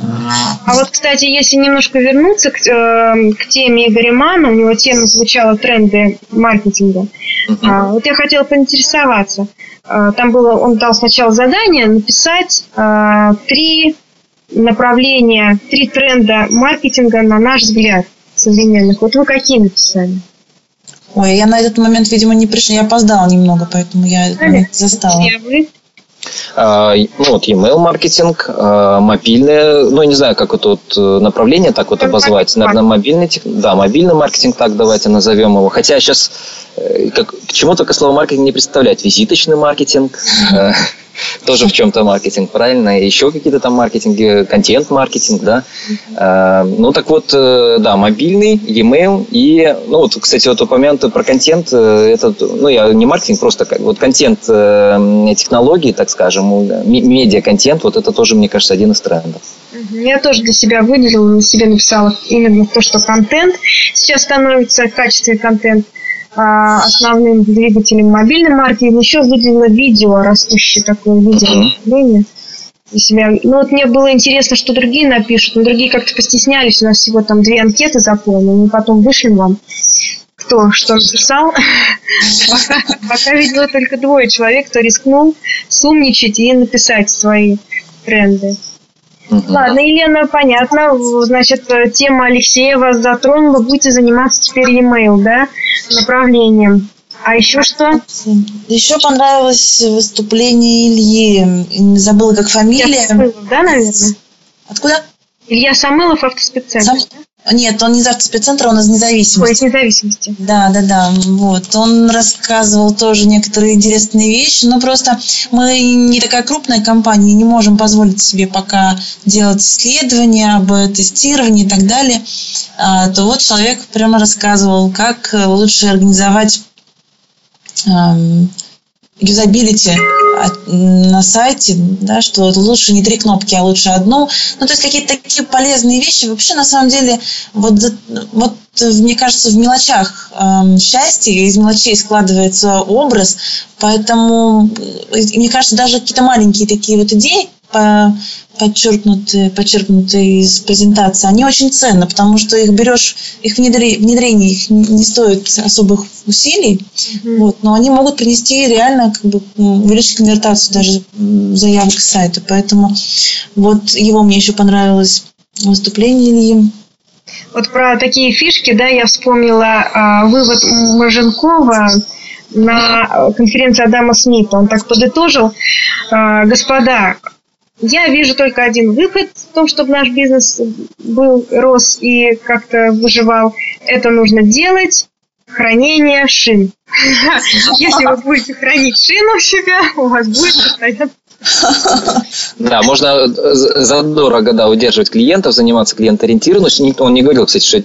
А вот, кстати, если немножко вернуться к, э, к теме Игоря Манна, у него тема звучала «Тренды маркетинга». Uh-huh. А, вот я хотела поинтересоваться. А, там было, он дал сначала задание написать а, три... направления, три тренда маркетинга, на наш взгляд, современных. Вот вы какие написали? Ой, я на этот момент, видимо, не пришла. Я опоздала немного, поэтому я а застала. А, ну, вот e-mail-маркетинг, а, мобильное, ну, я не знаю, как это вот направление так вот обозвать. Наверное, мобильный, да, мобильный маркетинг, так давайте назовем его. Хотя сейчас как, к чему только слово маркетинг не представляет. Визиточный маркетинг, тоже в чем-то маркетинг, правильно? Еще какие-то там маркетинги, контент-маркетинг, да? Mm-hmm. Ну, так вот, да, мобильный, e-mail и, ну, вот, кстати, вот упомянуто про контент, это, ну, я не маркетинг, просто вот контент технологии, так скажем, медиа-контент, вот это тоже, мне кажется, один из трендов. Mm-hmm. Я тоже для себя выделила, себе написала именно то, что контент сейчас становится, в качестве контента, основным двигателем мобильного маркетинга. Еще выделила видео, растущее такое видео направление для себя. Ну вот мне было интересно, что другие напишут, но другие как-то постеснялись, у нас всего там две анкеты заполнены, мы потом вышли вам, кто что написал. Пока видела только двое человек, кто рискнул сумничать и написать свои тренды. Ладно, Елена, понятно. Значит, тема Алексея вас затронула. Будете заниматься теперь e-mail, да, направлением. А еще что? Еще понравилось выступление Ильи. Не забыла, как фамилия. Самылов, да, наверное? Откуда? Илья Самылов, автоспециалист. Сам... Нет, он не из автоспеццентра, он из независимости. Ой, из независимости. Да, да, да. Вот. Он рассказывал тоже некоторые интересные вещи, но просто мы не такая крупная компания, не можем позволить себе пока делать исследования об тестировании и так далее. А, то вот человек прямо рассказывал, как лучше организовать юзабилити на сайте, да, что лучше не три кнопки, а лучше одну. Ну, то есть какие-то такие полезные вещи. Вообще, на самом деле, вот, вот мне кажется, в мелочах э, счастье, из мелочей складывается образ. Поэтому, мне кажется, даже какие-то маленькие такие вот идеи, подчеркнутые, подчеркнутые из презентации, они очень ценны, потому что их берешь, их внедрение, внедрение их не стоит особых усилий, mm-hmm. вот, но они могут принести реально, как бы, увеличить конвертацию даже заявок с сайта. Поэтому вот его мне еще понравилось выступление Ильи. Вот про такие фишки, да, я вспомнила а, вывод Морженкова на конференции Адама Смита. Он так подытожил: а, господа, я вижу только один выход в том, чтобы наш бизнес был, рос и как-то выживал. Это нужно делать. Хранение шин. Если вы будете хранить шину у себя, у вас будет постоянно. Да, можно задорого, да, удерживать клиентов, заниматься клиентоориентированностью. Он не говорил, кстати, что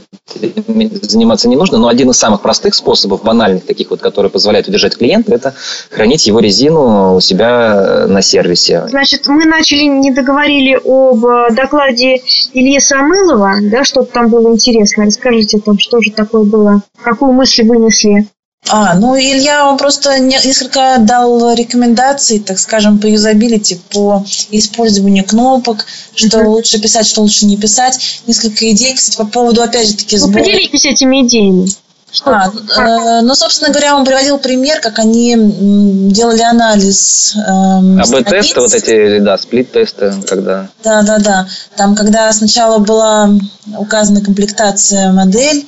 заниматься не нужно, но один из самых простых способов, банальных таких вот, которые позволяют удержать клиента, это хранить его резину у себя на сервисе. Значит, мы начали, не договорили об докладе Ильи Самылова, да, что-то там было интересное. Расскажите там, что же такое было, какую мысль вынесли? А, ну, Илья, он просто несколько дал рекомендаций, так скажем, по юзабилити, по использованию кнопок, что uh-huh. лучше писать, что лучше не писать. Несколько идей, кстати, по поводу, опять же таки, сбора. Ну, поделитесь этими идеями. А, э, ну, собственно говоря, он приводил пример, как они делали анализ э, АБ-тесты, вот эти, да, сплит-тесты, когда... Да, да, да. Там, когда сначала была указана комплектация модель,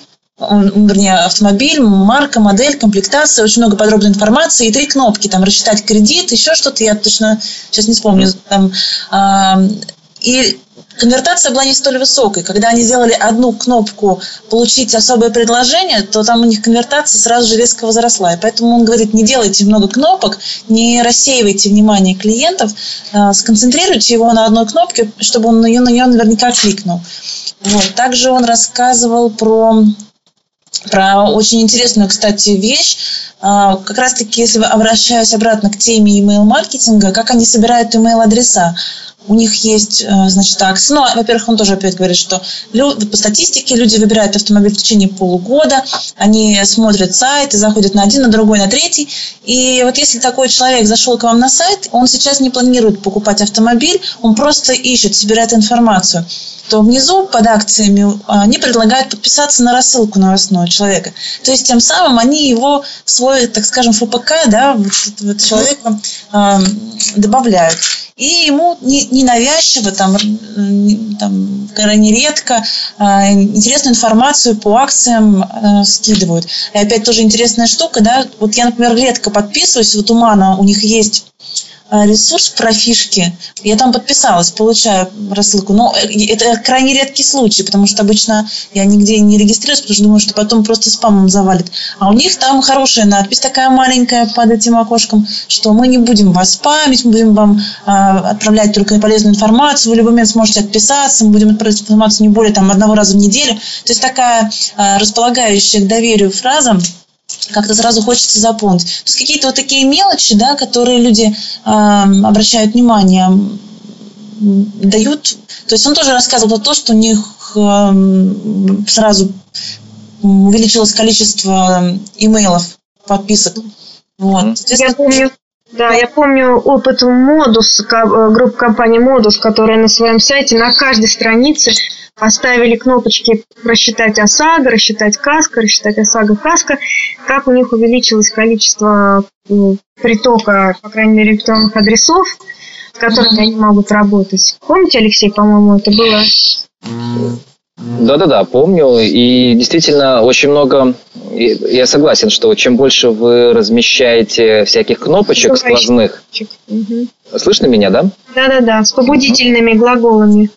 вернее, автомобиль, марка, модель, комплектация, очень много подробной информации и три кнопки, там, рассчитать кредит, еще что-то, я точно сейчас не вспомню. Там, э, и конвертация была не столь высокой. Когда они сделали одну кнопку «получить особое предложение», то там у них конвертация сразу же резко возросла. И поэтому он говорит, не делайте много кнопок, не рассеивайте внимание клиентов, э, сконцентрируйте его на одной кнопке, чтобы он на нее, на нее наверняка кликнул. Вот. Также он рассказывал про... Про очень интересную, кстати, вещь. Как раз-таки, если обращаюсь обратно к теме имейл-маркетинга, как они собирают имейл-адреса. У них есть, значит, акции. Ну, во-первых, он тоже опять говорит, что по статистике люди выбирают автомобиль в течение полугода, они смотрят сайт и заходят на один, на другой, на третий. И вот если такой человек зашел к вам на сайт, он сейчас не планирует покупать автомобиль, он просто ищет, собирает информацию, то внизу под акциями они предлагают подписаться на рассылку новостную человека. То есть тем самым они его в свой, так скажем, эф пэ ка, да, вот, вот человека э, добавляют. И ему ненавязчиво, там, там, нередко э, интересную информацию по акциям э, скидывают. И опять тоже интересная штука, да, вот я, например, редко подписываюсь, вот у Мана у них есть ресурс про фишки. Я там подписалась, получаю рассылку. Но это крайне редкий случай, потому что обычно я нигде не регистрируюсь, потому что думаю, что потом просто спамом завалит. А у них там хорошая надпись такая маленькая под этим окошком, что мы не будем вас спамить, мы будем вам э, отправлять только полезную информацию, вы в любой момент сможете отписаться, мы будем отправлять информацию не более там, одного раза в неделю. То есть такая э, располагающая к доверию фраза, как-то сразу хочется запомнить. То есть какие-то вот такие мелочи, да, которые люди э, обращают внимание, дают. То есть он тоже рассказывал про то, что у них э, сразу увеличилось количество имейлов, подписок. Вот. Я помню, да, я помню опыт Модус, группы компании Модус, которая на своем сайте на каждой странице поставили кнопочки «Рассчитать ОСАГО», «Рассчитать КАСКО», «Рассчитать ОСАГО», «КАСКО». Как у них увеличилось количество притока, по крайней мере, электронных адресов, с которыми mm-hmm. они могут работать. Помните, Алексей, по-моему, это было? Да-да-да, помню. И действительно, очень много... Я согласен, что чем больше вы размещаете всяких кнопочек сквозных... Угу. Слышно меня, да? Да-да-да, с побудительными угу. глаголами.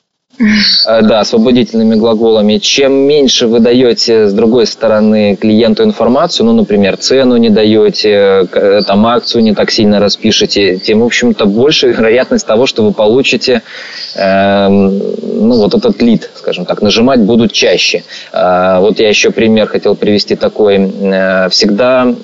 Да, освободительными глаголами. Чем меньше вы даете, с другой стороны, клиенту информацию, ну, например, цену не даете, там, акцию не так сильно распишете, тем, в общем-то, больше вероятность того, что вы получите, э, ну, вот этот лид, скажем так, нажимать будут чаще. Э, вот я еще пример хотел привести такой. Э, всегда...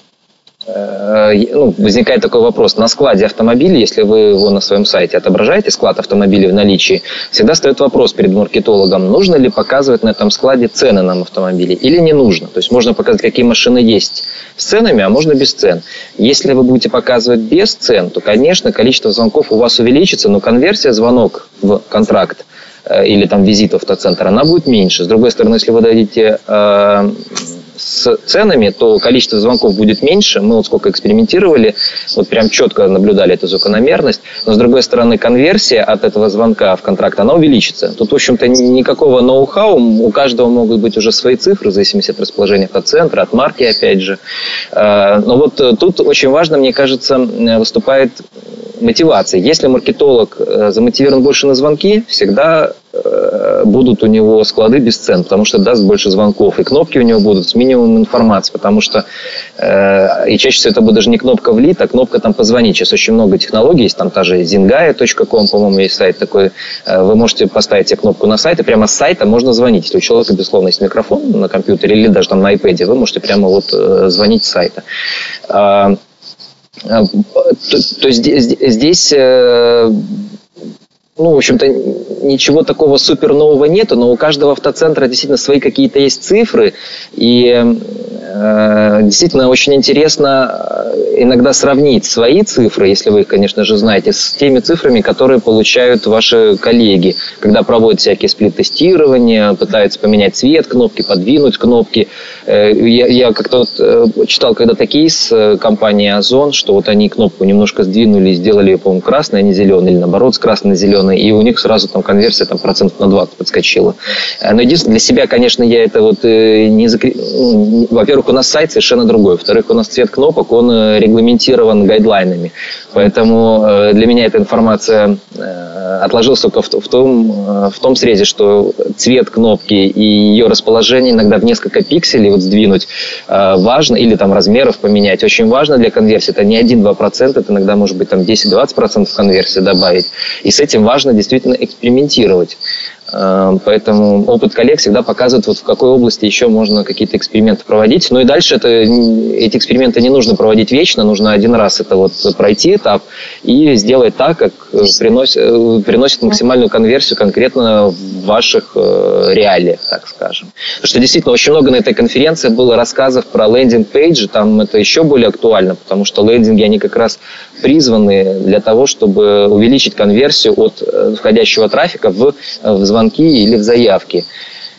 Ну, возникает такой вопрос. На складе автомобилей, если вы его на своем сайте отображаете, склад автомобилей в наличии, всегда встает вопрос перед маркетологом, нужно ли показывать на этом складе цены нам автомобилей или не нужно. То есть можно показать, какие машины есть с ценами, а можно без цен. Если вы будете показывать без цен, то, конечно, количество звонков у вас увеличится, но конверсия звонок в контракт или там визит в автоцентр, она будет меньше. С другой стороны, если вы дадите... Э- с ценами, то количество звонков будет меньше. Мы вот сколько экспериментировали, вот прям четко наблюдали эту закономерность. Но, с другой стороны, конверсия от этого звонка в контракт, она увеличится. Тут, в общем-то, никакого ноу-хау. У каждого могут быть уже свои цифры, в зависимости от расположения автоцентра, от марки, опять же. Но вот тут очень важно, мне кажется, выступает мотивация. Если маркетолог замотивирован больше на звонки, всегда... будут у него склады без цен, потому что даст больше звонков, и кнопки у него будут с минимумом информации, потому что э, и чаще всего это будет даже не кнопка в лид, а кнопка там позвонить. Сейчас очень много технологий есть, там та же зингая точка ком, по-моему, есть сайт такой. Вы можете поставить кнопку на сайт, и прямо с сайта можно звонить. Если у человека, безусловно, есть микрофон на компьютере или даже там на iPad, вы можете прямо вот звонить с сайта. А, то, то есть здесь... Ну, в общем-то, ничего такого супер нового нету, но у каждого автоцентра действительно свои какие-то есть цифры, и э, действительно очень интересно иногда сравнить свои цифры, если вы их, конечно же, знаете, с теми цифрами, которые получают ваши коллеги, когда проводят всякие сплит-тестирования, пытаются поменять цвет кнопки, подвинуть кнопки. Э, я я как-то вот читал когда-то кейс компании Озон, что вот они кнопку немножко сдвинули, сделали ее, по-моему, красной, а не зеленой, или наоборот, с красной на зеленой. И у них сразу там конверсия там, процентов на двадцать подскочила. Но единственное, для себя, конечно, я это вот не закреп... Во-первых, у нас сайт совершенно другой. Во-вторых, у нас цвет кнопок, он регламентирован гайдлайнами. Поэтому для меня эта информация отложилась только в том, в том срезе, что цвет кнопки и ее расположение иногда в несколько пикселей вот сдвинуть важно, или там размеров поменять. Очень важно для конверсии. Это не один-два процента, это иногда может быть там десять-двадцать процентов конверсии добавить. И с этим важно Важно действительно экспериментировать. Поэтому опыт коллег всегда показывает, вот в какой области еще можно какие-то эксперименты проводить. Ну и дальше это, эти эксперименты не нужно проводить вечно, нужно один раз это вот пройти этап и сделать так, как приносит, приносит максимальную конверсию конкретно в ваших реалиях, так скажем. Потому что действительно очень много на этой конференции было рассказов про лендинг-пейджи, там это еще более актуально, потому что лендинги, они как раз призваны для того, чтобы увеличить конверсию от входящего трафика в, в звонок. Звонки или в заявки.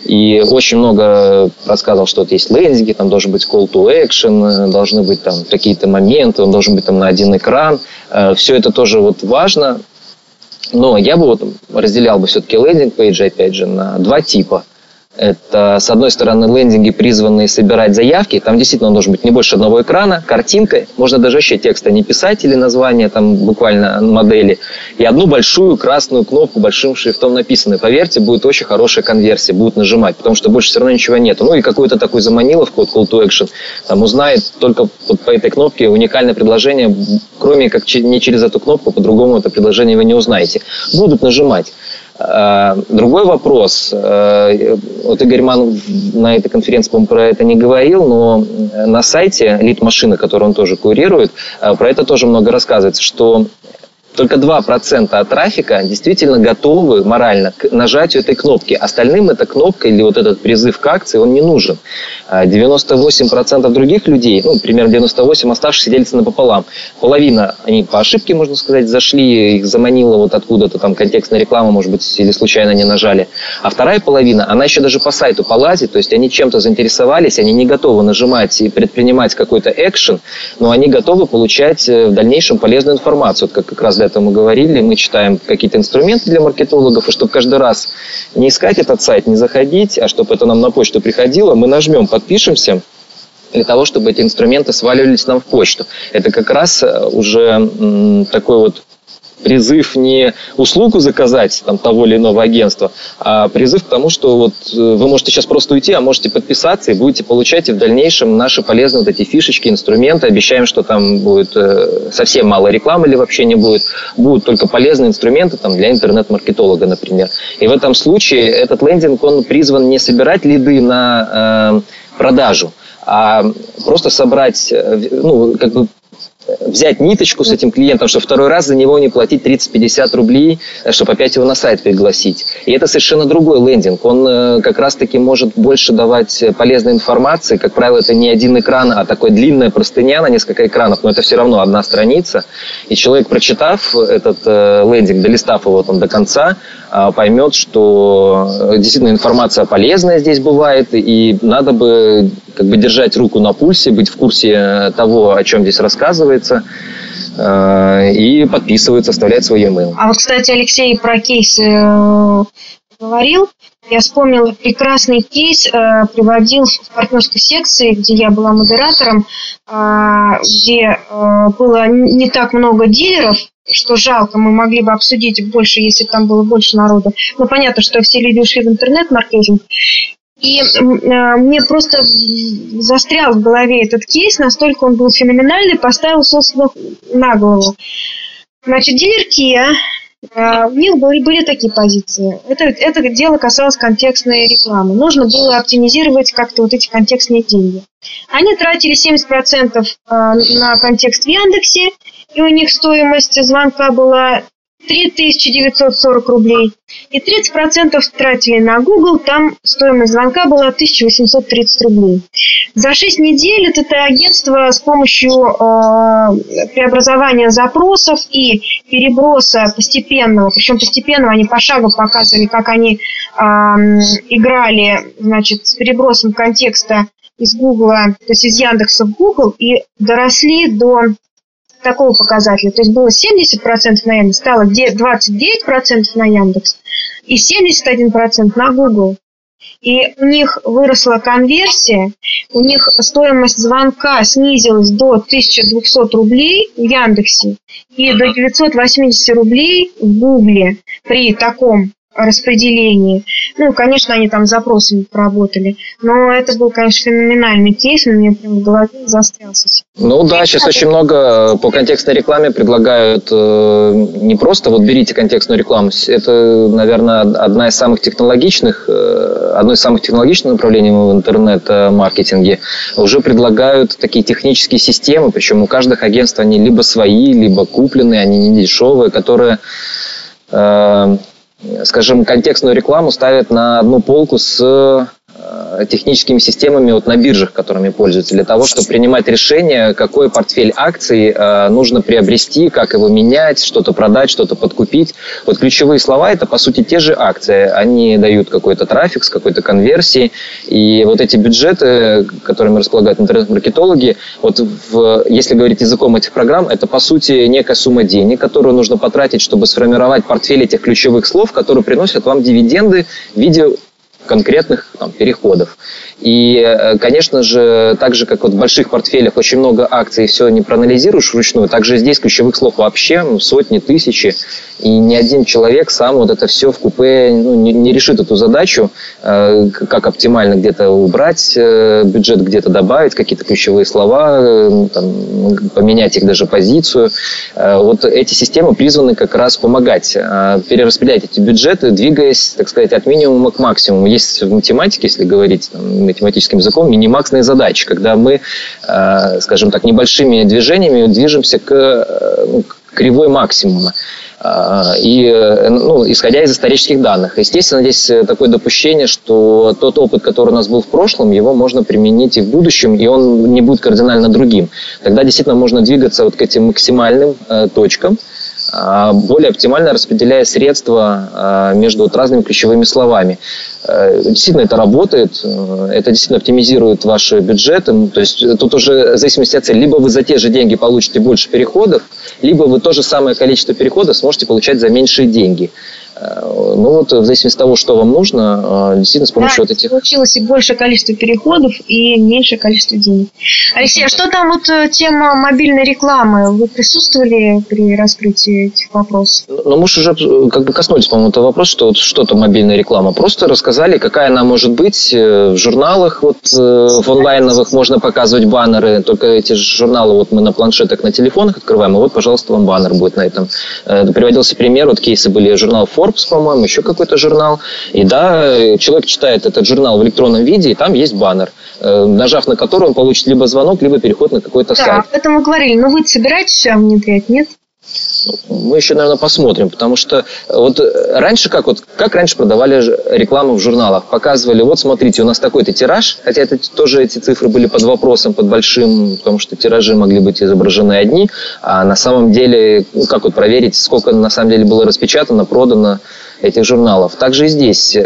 И очень много рассказывал, что вот есть лендинги, там должен быть call to action, должны быть там какие-то моменты, он должен быть там на один экран. Все это тоже вот важно. Но я бы вот разделял бы все-таки лендинг-пейджи, опять же, на два типа. Это, с одной стороны, лендинги, призванные собирать заявки. Там действительно он должен быть не больше одного экрана, картинка. Можно даже вообще текста не писать или название, там буквально модели. И одну большую красную кнопку большим шрифтом написанную. Поверьте, будет очень хорошая конверсия, будут нажимать, потому что больше все равно ничего нету. Ну и какую-то такую заманиловку, call to action, там узнает только вот по этой кнопке уникальное предложение. Кроме как не через эту кнопку, по-другому это предложение вы не узнаете. Будут нажимать. Другой вопрос. Вот Игорь Манн на этой конференции, по-моему, про это не говорил, но на сайте Литмашины, который он тоже курирует, про это тоже много рассказывается, что только два процента от трафика действительно готовы морально к нажатию этой кнопки. Остальным эта кнопка или вот этот призыв к акции, он не нужен. девяносто восемь процентов других людей, ну, примерно девяносто восемь процентов оставшихся делятся напополам. Половина, они по ошибке, можно сказать, зашли, их заманила вот откуда-то там контекстная реклама, может быть, или случайно не нажали. А вторая половина, она еще даже по сайту полазит, то есть они чем-то заинтересовались, они не готовы нажимать и предпринимать какой-то экшен, но они готовы получать в дальнейшем полезную информацию, вот как, как раз для этого мы говорили, мы читаем какие-то инструменты для маркетологов, и чтобы каждый раз не искать этот сайт, не заходить, а чтобы это нам на почту приходило, мы нажмем, подпишемся, для того, чтобы эти инструменты сваливались нам в почту. Это как раз уже такой вот призыв не услугу заказать там, того или иного агентства, а призыв к тому, что вот вы можете сейчас просто уйти, а можете подписаться и будете получать и в дальнейшем наши полезные вот эти фишечки, инструменты. Обещаем, что там будет э, совсем мало рекламы или вообще не будет. Будут только полезные инструменты там, для интернет-маркетолога, например. И в этом случае этот лендинг, он призван не собирать лиды на э, продажу, а просто собрать, ну, как бы взять ниточку с этим клиентом, чтобы второй раз за него не платить тридцать-пятьдесят рублей, чтобы опять его на сайт пригласить. И это совершенно другой лендинг. Он как раз-таки может больше давать полезной информации. Как правило, это не один экран, а такая длинная простыня на несколько экранов. Но это все равно одна страница. И человек, прочитав этот лендинг, долистав его там до конца, поймет, что действительно информация полезная здесь бывает. И надо бы как бы держать руку на пульсе, быть в курсе того, о чем здесь рассказывается, и подписывается, оставляет свой e-mail. А вот, кстати, Алексей про кейс э, говорил. Я вспомнила прекрасный кейс, э, приводил в партнерской секции, где я была модератором, э, где э, было не так много дилеров, что жалко, мы могли бы обсудить больше, если там было больше народу. Но понятно, что все люди ушли в интернет-маркетинг. И э, мне просто застрял в голове этот кейс, настолько он был феноменальный, поставил все с ног на голову. Значит, дилер Kia, э, у них были, были такие позиции. Это, это дело касалось контекстной рекламы. Нужно было оптимизировать как-то вот эти контекстные деньги. Они тратили семьдесят процентов на контекст в Яндексе, и у них стоимость звонка была три тысячи девятьсот сорок рублей. И тридцать процентов тратили на Google, там стоимость звонка была тысяча восемьсот тридцать рублей. За шесть недель это агентство с помощью э, преобразования запросов и переброса постепенного, причем постепенного, они пошагово показывали, как они э, играли, значит, с перебросом контекста из Google, то есть из Яндекса в Google, и доросли до такого показателя. То есть было семьдесят процентов на Яндекс, стало двадцать девять процентов на Яндекс и семьдесят один процент на Google. И у них выросла конверсия, у них стоимость звонка снизилась до тысячи двухсот рублей в Яндексе и до девятисот восьмидесяти рублей в Гугле при таком распределении. Ну, конечно, они там запросами поработали, но это был, конечно, феноменальный кейс, у меня прям в голове застрялся. Ну да, сейчас очень много по контекстной рекламе предлагают э, не просто вот берите контекстную рекламу, это, наверное, одна из самых технологичных, э, одно из самых технологичных направлений в интернет-маркетинге. Уже предлагают такие технические системы, причем у каждого агентства они либо свои, либо купленные, они не дешевые, которые э, скажем, контекстную рекламу ставят на одну полку с техническими системами вот на биржах, которыми пользуются, для того, чтобы принимать решение, какой портфель акций э, нужно приобрести, как его менять, что-то продать, что-то подкупить. Вот ключевые слова – это, по сути, те же акции. Они дают какой-то трафик с какой-то конверсией. И вот эти бюджеты, которыми располагают интернет-маркетологи, вот в, если говорить языком этих программ, это, по сути, некая сумма денег, которую нужно потратить, чтобы сформировать портфель этих ключевых слов, которые приносят вам дивиденды в виде конкретных там, переходов. И, конечно же, так же, как вот в больших портфелях очень много акций, все не проанализируешь вручную, также здесь ключевых слов вообще сотни, тысячи, и ни один человек сам вот это все в купе ну, не, не решит эту задачу, э, как оптимально где-то убрать э, бюджет, где-то добавить какие-то ключевые слова, э, там, поменять их даже позицию. Э, вот эти системы призваны как раз помогать э, перераспределять эти бюджеты, двигаясь, так сказать, от минимума к максимуму. Есть в математике, если говорить там, математическим языком, минимаксные задачи, когда мы, э, скажем так, небольшими движениями движемся к, э, к кривой максимума. И, ну, исходя из исторических данных. Естественно, здесь такое допущение, что тот опыт, который у нас был в прошлом, его можно применить и в будущем, и он не будет кардинально другим. Тогда действительно можно двигаться вот к этим максимальным э, точкам, э, более оптимально распределяя средства э, между вот разными ключевыми словами. Э, действительно, это работает, э, это действительно оптимизирует ваши бюджеты. То есть тут уже в зависимости от цели, либо вы за те же деньги получите больше переходов, либо вы то же самое количество переходов сможете получать за меньшие деньги. Ну вот, в зависимости от того, что вам нужно, действительно с помощью да, вот этих... получилось и большее количество переходов, и меньшее количество денег. Алексей, а что там вот тема мобильной рекламы? Вы присутствовали при раскрытии этих вопросов? Ну, мы же уже как бы коснулись, по-моему, этого вопроса, что вот что-то мобильная реклама. Просто рассказали, какая она может быть. В журналах вот в онлайновых можно показывать баннеры, только эти журналы вот мы на планшетах, на телефонах открываем, и вот, пожалуйста, вам баннер будет на этом. Приводился пример, вот кейсы были журнал Forbes, по-моему, еще какой-то журнал. И да, человек читает этот журнал в электронном виде, и там есть баннер, нажав на который он получит либо звонок, либо переход на какой-то да, сайт. Да, об этом мы говорили. Но вы собираетесь внедрять, нет? Мы еще, наверное, посмотрим, потому что вот раньше как, вот, как раньше продавали рекламу в журналах, показывали, вот смотрите, у нас такой-то тираж, хотя это тоже эти цифры были под вопросом, под большим, потому что тиражи могли быть изображены одни, а на самом деле, ну, как вот проверить, сколько на самом деле было распечатано, продано этих журналов. Также и здесь.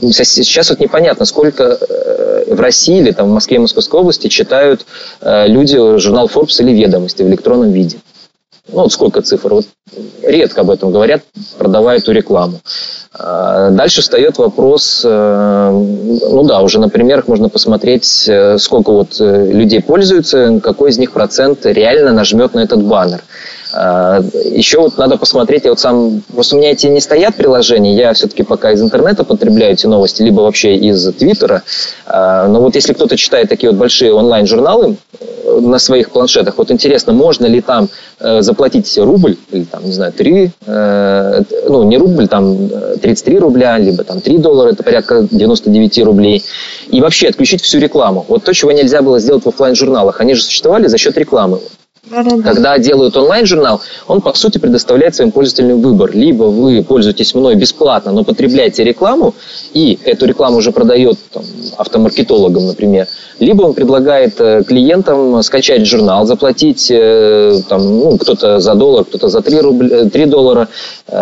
Сейчас вот непонятно, сколько в России или там в Москве и Московской области читают люди журнал Forbes или Ведомости в электронном виде. Ну, вот сколько цифр. Вот редко об этом говорят, продавая эту рекламу. Дальше встает вопрос, ну да, уже на примерах можно посмотреть, сколько вот людей пользуются, какой из них процент реально нажмет на этот баннер. Еще вот надо посмотреть, я вот сам, просто у меня эти не стоят приложения, я все-таки пока из интернета потребляю эти новости, либо вообще из Твиттера, но вот если кто-то читает такие вот большие онлайн-журналы на своих планшетах, вот интересно, можно ли там заплатить рубль, или там, не знаю, три, ну не рубль, там тридцать три рубля, либо там три доллара, это порядка девяносто девять рублей, и вообще отключить всю рекламу, вот то, чего нельзя было сделать в офлайн-журналах, они же существовали за счет рекламы. Когда делают онлайн-журнал, он, по сути, предоставляет своим пользователям выбор. Либо вы пользуетесь мной бесплатно, но потребляете рекламу, и эту рекламу уже продает там, автомаркетологам, например. Либо он предлагает клиентам скачать журнал, заплатить там, ну, кто-то за доллар, кто-то за три, рубля, три доллара, э,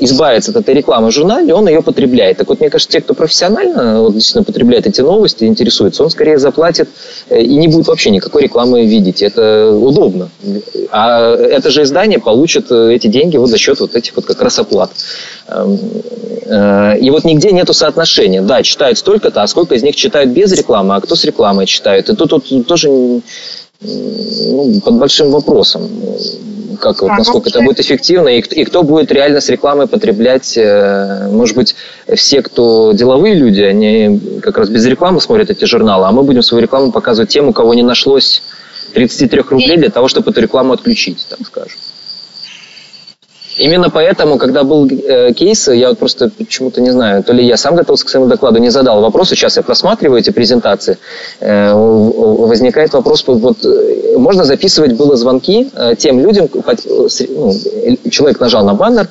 избавиться от этой рекламы в журнале, он ее потребляет. Так вот, мне кажется, те, кто профессионально вот, действительно потребляет эти новости, интересуется, он скорее заплатит и не будет вообще никакой рекламы видеть. Это удобно. Удобно. А это же издание получит эти деньги вот за счет вот этих вот как раз оплат. И вот нигде нету соотношения. Да, читают столько-то, а сколько из них читают без рекламы, а кто с рекламой читает. И тут, тут тоже ну, под большим вопросом, как, вот, насколько это будет эффективно, и, и кто будет реально с рекламой потреблять. Может быть, все, кто деловые люди, они как раз без рекламы смотрят эти журналы, а мы будем свою рекламу показывать тем, у кого не нашлось тридцати трёх рублей для того, чтобы эту рекламу отключить, так скажем. Именно поэтому, когда был э, кейс, я вот просто почему-то не знаю, то ли я сам готовился к своему докладу, не задал вопросы, сейчас я просматриваю эти презентации, э, возникает вопрос, вот, можно записывать было звонки э, тем людям, ну, человек нажал на баннер,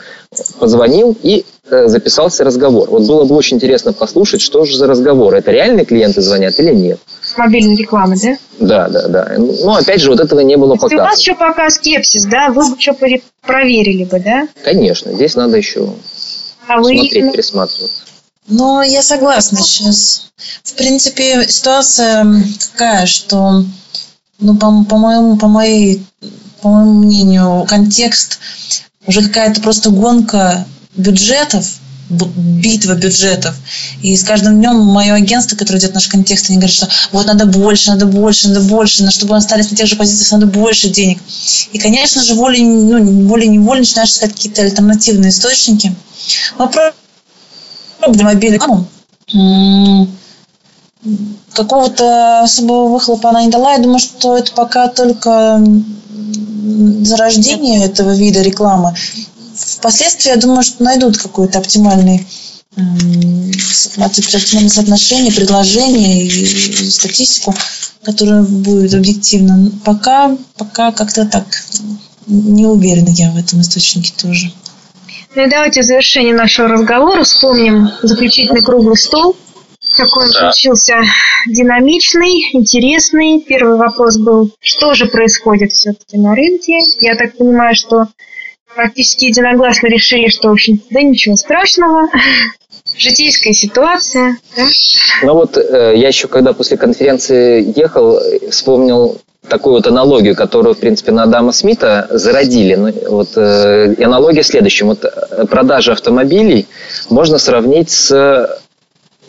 позвонил и э, записался разговор. Вот было бы очень интересно послушать, что же за разговор, это реальные клиенты звонят или нет. Мобильной рекламы, да? Да, да, да. Ну, опять же, вот этого не было пока. У вас еще пока скепсис, да? Вы бы что проверили бы, да? Конечно, здесь надо еще а смотреть, вы... пересматривать. Ну, я согласна сейчас. В принципе, ситуация такая, что, ну, по, по, моему, по, моей, по моему мнению, контекст уже какая-то просто гонка бюджетов, битва бюджетов. И с каждым днем мое агентство, которое идет в наш контекст, они говорят, что вот надо больше, надо больше, надо больше, но чтобы мы остались на тех же позициях, надо больше денег. И, конечно же, волей, ну, волей-неволей начинаешь искать какие-то альтернативные источники. Мы пробовали мобильную рекламу. Какого-то особого выхлопа она не дала. Я думаю, что это пока только зарождение этого вида рекламы. Впоследствии, я думаю, что найдут какое-то оптимальное соотношение, предложение и статистику, которая будет объективна. Пока, пока как-то так. Не уверена я в этом источнике тоже. Ну и давайте в завершении нашего разговора вспомним заключительный круглый стол. Такой да. Получился динамичный, интересный. Первый вопрос был, что же происходит все-таки на рынке. Я так понимаю, что практически единогласно решили, что, в общем, да ничего страшного, житейская ситуация. Да? Ну вот э, я еще, когда после конференции ехал, вспомнил такую вот аналогию, которую, в принципе, на Адама Смита зародили. Вот, э, и аналогия в следующем. Вот, продажи автомобилей можно сравнить с,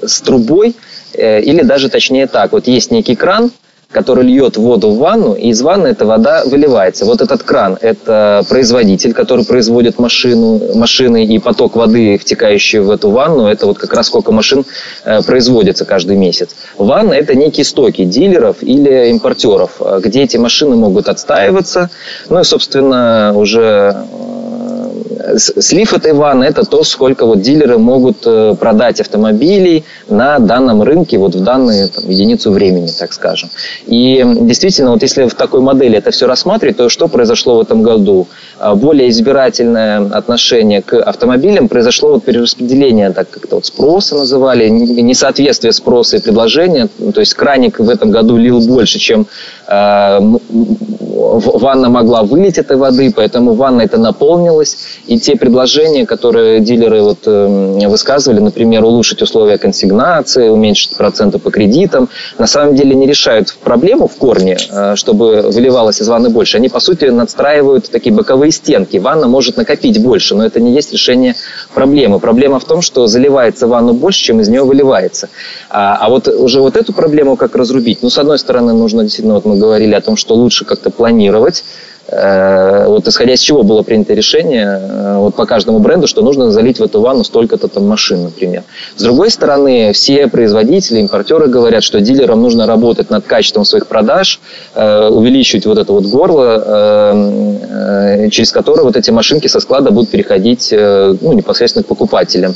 с трубой, э, или даже точнее так. Вот есть некий кран, который льет воду в ванну, и из ванны эта вода выливается. Вот этот кран – это производитель, который производит машину, машины, и поток воды, втекающий в эту ванну, это вот как раз сколько машин э, производится каждый месяц. Ванна – это некие стоки дилеров или импортеров, где эти машины могут отстаиваться. Ну и, собственно, уже э, слив этой ванны – это то, сколько вот дилеры могут э, продать автомобилей на данном рынке, вот в данную там, единицу времени, так скажем. И действительно, вот если в такой модели это все рассматривать, то что произошло в этом году? Более избирательное отношение к автомобилям произошло вот перераспределение, так как-то вот спроса называли, несоответствие спроса и предложения. То есть краник в этом году лил больше, чем э, ванна могла вылить этой воды, поэтому ванна это наполнилась. И те предложения, которые дилеры вот, э, высказывали, например, улучшить условия консигнации, уменьшить проценты по кредитам, на самом деле не решают проблему в корне, чтобы выливалось из ванны больше. Они, по сути, надстраивают такие боковые стенки. Ванна может накопить больше, но это не есть решение проблемы. Проблема в том, что заливается ванну больше, чем из нее выливается. А, а вот уже вот эту проблему как разрубить? Ну, с одной стороны, нужно действительно, вот мы говорили о том, что лучше как-то планировать. Вот исходя из чего было принято решение вот по каждому бренду, что нужно залить в эту ванну столько-то там машин, например. С другой стороны, все производители, импортеры говорят, что дилерам нужно работать над качеством своих продаж, увеличивать вот это вот горло, через которое вот эти машинки со склада будут переходить, ну, непосредственно к покупателям.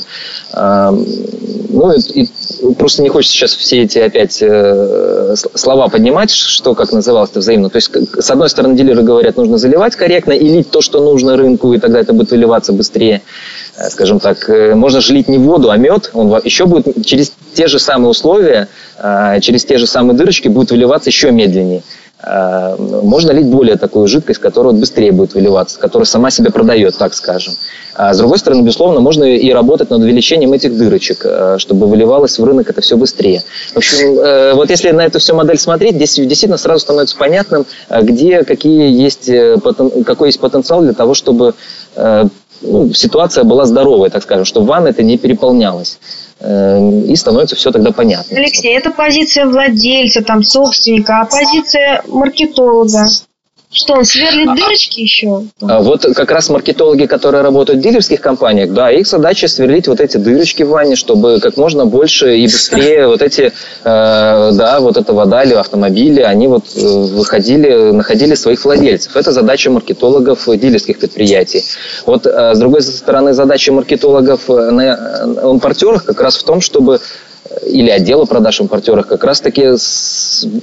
Ну, и, и просто не хочется сейчас все эти опять э, слова поднимать, что как называлось-то взаимно. То есть, как, с одной стороны, дилеры говорят, нужно заливать корректно и лить то, что нужно рынку, и тогда это будет выливаться быстрее. Э, скажем так, э, можно же лить не воду, а мед. Он еще будет через те же самые условия, э, через те же самые дырочки будет выливаться еще медленнее. Э, можно лить более такую жидкость, которая быстрее будет выливаться, которая сама себя продает, так скажем. А с другой стороны, безусловно, можно и работать над увеличением этих дырочек, чтобы выливалось в рынок это все быстрее. В общем, вот если на эту всю модель смотреть, здесь действительно сразу становится понятным, где какие есть, какой есть потенциал для того, чтобы, ну, ситуация была здоровая, так скажем, чтобы ванна это не переполнялась. И становится все тогда понятно. Алексей, это позиция владельца, там, собственника, а позиция маркетолога? Что, он сверлит а, дырочки еще? Вот как раз маркетологи, которые работают в дилерских компаниях, да, их задача сверлить вот эти дырочки в ванне, чтобы как можно больше и быстрее вот эти, э, да, вот эта вода или автомобили, они вот выходили, находили своих владельцев. Это задача маркетологов дилерских предприятий. Вот, э, с другой стороны, задача маркетологов на импортерах как раз в том, чтобы или отдела продаж импортеров как раз-таки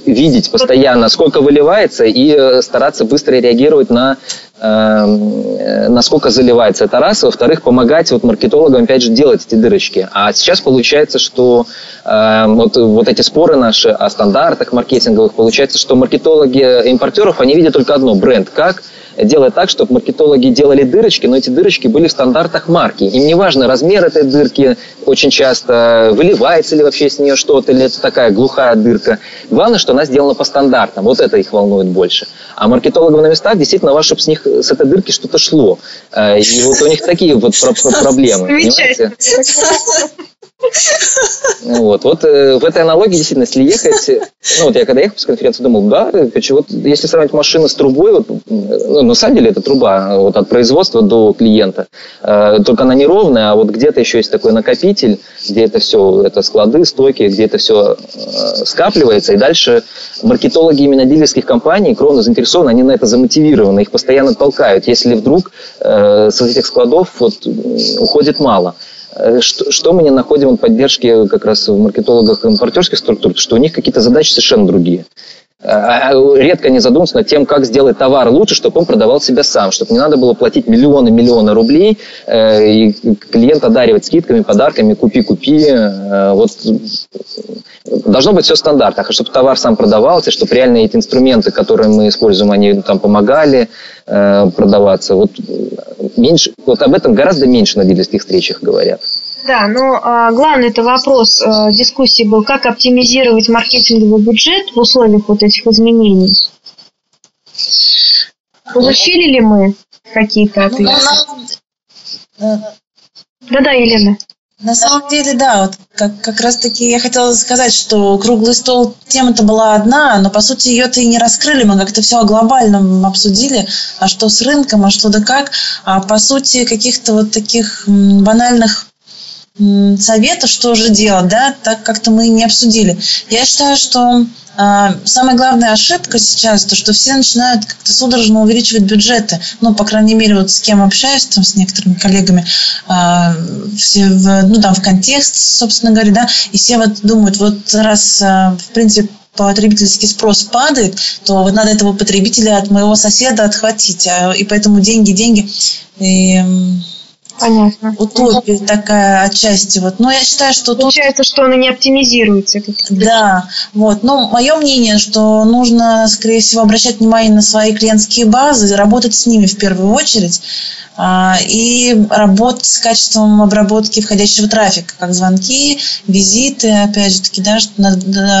видеть постоянно, сколько выливается, и стараться быстро реагировать на э, насколько заливается. Это раз. Во-вторых, помогать вот маркетологам, опять же, делать эти дырочки. А сейчас получается, что э, вот, вот эти споры наши о стандартах маркетинговых, получается, что маркетологи импортеров, они видят только одно – бренд. Как? Делать так, чтобы маркетологи делали дырочки, но эти дырочки были в стандартах марки. Им не важно размер этой дырки, очень часто выливается ли вообще с нее что-то, или это такая глухая дырка. Главное, что она сделана по стандартам. Вот это их волнует больше. А маркетологам на местах действительно важно, чтобы с них, с этой дырки что-то шло. И вот у них такие вот проблемы. Понимаете? Вот, вот э, в этой аналогии действительно, если ехать, ну вот я когда ехал с конференции, думал, да, почему, если сравнить машину с трубой, вот, ну, на самом деле это труба вот, от производства до клиента, э, только она неровная, а вот где-то еще есть такой накопитель, где это все, это склады, стойки, где это все э, скапливается, и дальше маркетологи именно дилерских компаний кровно заинтересованы, они на это замотивированы, их постоянно толкают, если вдруг э, с этих складов вот, уходит мало. Что, что мы не находим в поддержке как раз в маркетологах импортерских структур, что у них какие-то задачи совершенно другие. Редко они задумываются над тем, как сделать товар лучше, чтобы он продавал себя сам, чтобы не надо было платить миллионы-миллионы рублей э, и клиента одаривать скидками, подарками, купи-купи. Э, вот. Должно быть все в стандартах, а чтобы товар сам продавался, чтобы реально эти инструменты, которые мы используем, они там помогали э, продаваться. Вот меньше, вот об этом гораздо меньше на лидерских встречах говорят. Да, но а, главный это вопрос а, дискуссии был, как оптимизировать маркетинговый бюджет в условиях вот этих изменений. Получили ли мы какие-то ответы? Да-да, Елена. На самом деле, да, вот как, как раз-таки я хотела сказать, что круглый стол, тема-то была одна, но, по сути, ее-то и не раскрыли, мы как-то все о глобальном обсудили, а что с рынком, а что да как, а, по сути, каких-то вот таких банальных советов, что же делать, да, так как-то мы и не обсудили. Я считаю, что самая главная ошибка сейчас, то, что все начинают как-то судорожно увеличивать бюджеты. Ну, по крайней мере, вот с кем общаюсь, там, с некоторыми коллегами, а, все в, ну, там, в контекст, собственно говоря, да, и все вот думают, вот раз, а, в принципе, потребительский спрос падает, то вот надо этого потребителя от моего соседа отхватить, а, и поэтому деньги, деньги, и... Понятно. Утопия такая отчасти. Вот. Но я считаю, что получается, тут... что она не оптимизируется. Да. Вот. Но мое мнение, что нужно, скорее всего, обращать внимание на свои клиентские базы, работать с ними в первую очередь и работать с качеством обработки входящего трафика, как звонки, визиты, опять же таки, да, что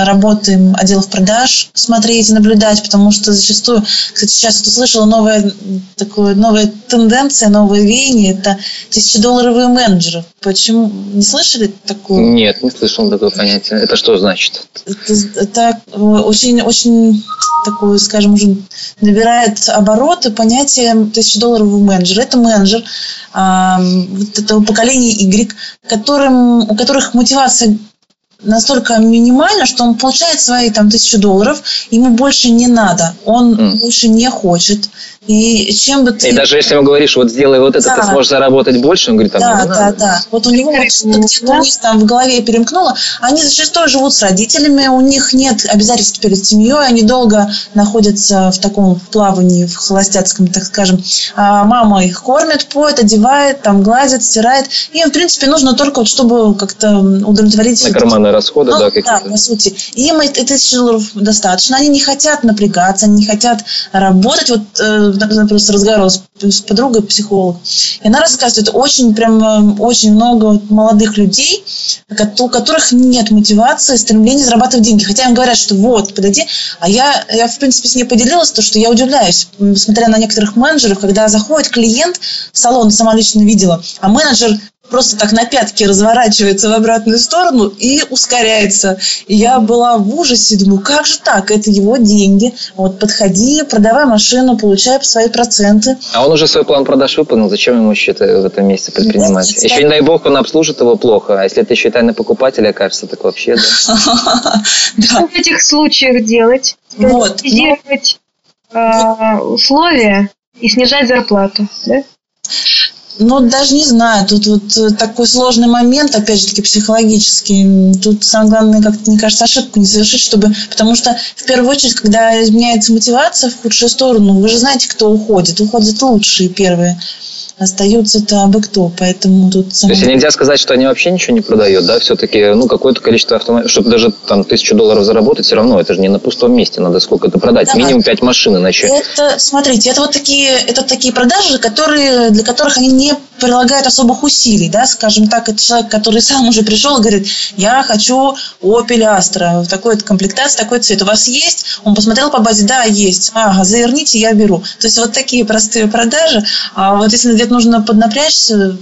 работы отделов продаж смотреть и наблюдать, потому что зачастую, кстати, сейчас вот услышала новая, такую, новая тенденция, новые веяния, это тысячедолларовые менеджеры. Почему? Не слышали такую? Нет, не слышал такое понятие. Это что значит? Это, это очень, очень такое, скажем, уже набирает обороты понятие тысячедолларовый менеджер. Это менеджер а, вот этого поколения Y, которым, у которых мотивация настолько минимально, что он получает свои там тысячу долларов, ему больше не надо, он mm. больше не хочет. И чем бы ты... И даже если ему говоришь, вот сделай вот это, да, ты сможешь заработать больше, он говорит, там, да, да, да, да. Вот у него где-то там в голове перемкнуло. Они зачастую живут с родителями, у них нет обязательств перед семьей, они долго находятся в таком плавании, в холостяцком, так скажем. А мама их кормит, поет, одевает, там гладит, стирает. И, в принципе, нужно только вот, чтобы как-то удовлетворить... На карманные расходы, ну, да, какие-то. Да, по сути. Им тысячи долларов достаточно. Они не хотят напрягаться, они не хотят работать. Вот просто разговаривала с, с подругой, психолог, и она рассказывает, очень прям очень много молодых людей, у которых нет мотивации, стремления зарабатывать деньги. Хотя им говорят, что вот, подойди. А я, я в принципе, с ней поделилась, то, что я удивляюсь, смотря на некоторых менеджеров, когда заходит клиент в салон, сама лично видела, а менеджер просто так на пятки разворачивается в обратную сторону и ускоряется. И я была в ужасе, думаю, как же так, это его деньги. Вот подходи, продавай машину, получай свои проценты. А он уже свой план продаж выполнил, зачем ему счета в этом месяце предпринимать? Да, еще, не дай бог, он обслужит его плохо, а если это еще тайный покупатель окажется, так вообще, да? Что в этих случаях делать? Оптимизировать условия и снижать зарплату, да? Ну, даже не знаю, тут вот такой сложный момент, опять же таки, психологический. Тут самое главное, как-то, мне кажется, ошибку не совершить, чтобы... Потому что, в первую очередь, когда изменяется мотивация в худшую сторону, вы же знаете, кто уходит. Уходят лучшие первые. Остаются там бы кто, поэтому тут... Само... То есть нельзя сказать, что они вообще ничего не продают, да? Все-таки, ну, какое-то количество автомобилей, чтобы даже там тысячу долларов заработать, все равно это же не на пустом месте, надо сколько-то продать. Да. Минимум пять машин, иначе... Это, смотрите, это вот такие, это такие продажи, которые, для которых они не прилагают особых усилий, да? Скажем так, это человек, который сам уже пришел и говорит, я хочу Opel Astra, в такой-то комплектации, такой цвет. У вас есть? Он посмотрел по базе, да, есть. Ага, заверните, я беру. То есть вот такие простые продажи. А вот если где-то нужно поднапрячься,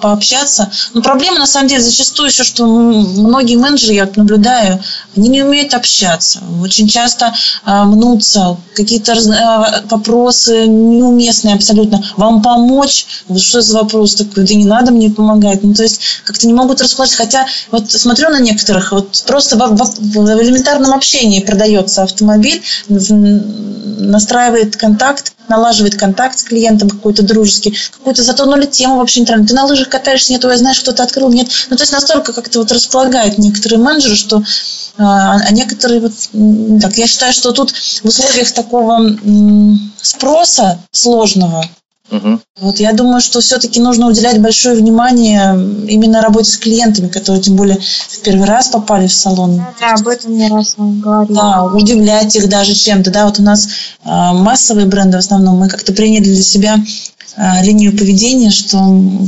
пообщаться. Но проблема, на самом деле, зачастую еще, что многие менеджеры, я наблюдаю, они не умеют общаться. Очень часто а, мнутся, какие-то а, вопросы неуместные абсолютно. Вам помочь? Вот что за вопрос такой? Да не надо мне помогать. Ну, то есть, как-то не могут расположить. Хотя, вот смотрю на некоторых, вот просто в, в, в элементарном общении продается автомобиль, в, настраивает контакт, налаживает контакт с клиентом какой-то дружеский, какую-то затонули тему вообще нейтральную. Ты на лыжах катаешься, нет, ой, знаешь, кто-то открыл, нет. Ну, то есть настолько как-то вот располагают некоторые менеджеры, что а, а некоторые вот... Так, я считаю, что тут в условиях такого м- спроса сложного, угу. Вот я думаю, что все-таки нужно уделять большое внимание именно работе с клиентами, которые тем более в первый раз попали в салон. Да, об этом не раз говорила. Да, удивлять их даже чем-то. Да, вот у нас э, массовые бренды в основном мы как-то приняли для себя линию поведения, что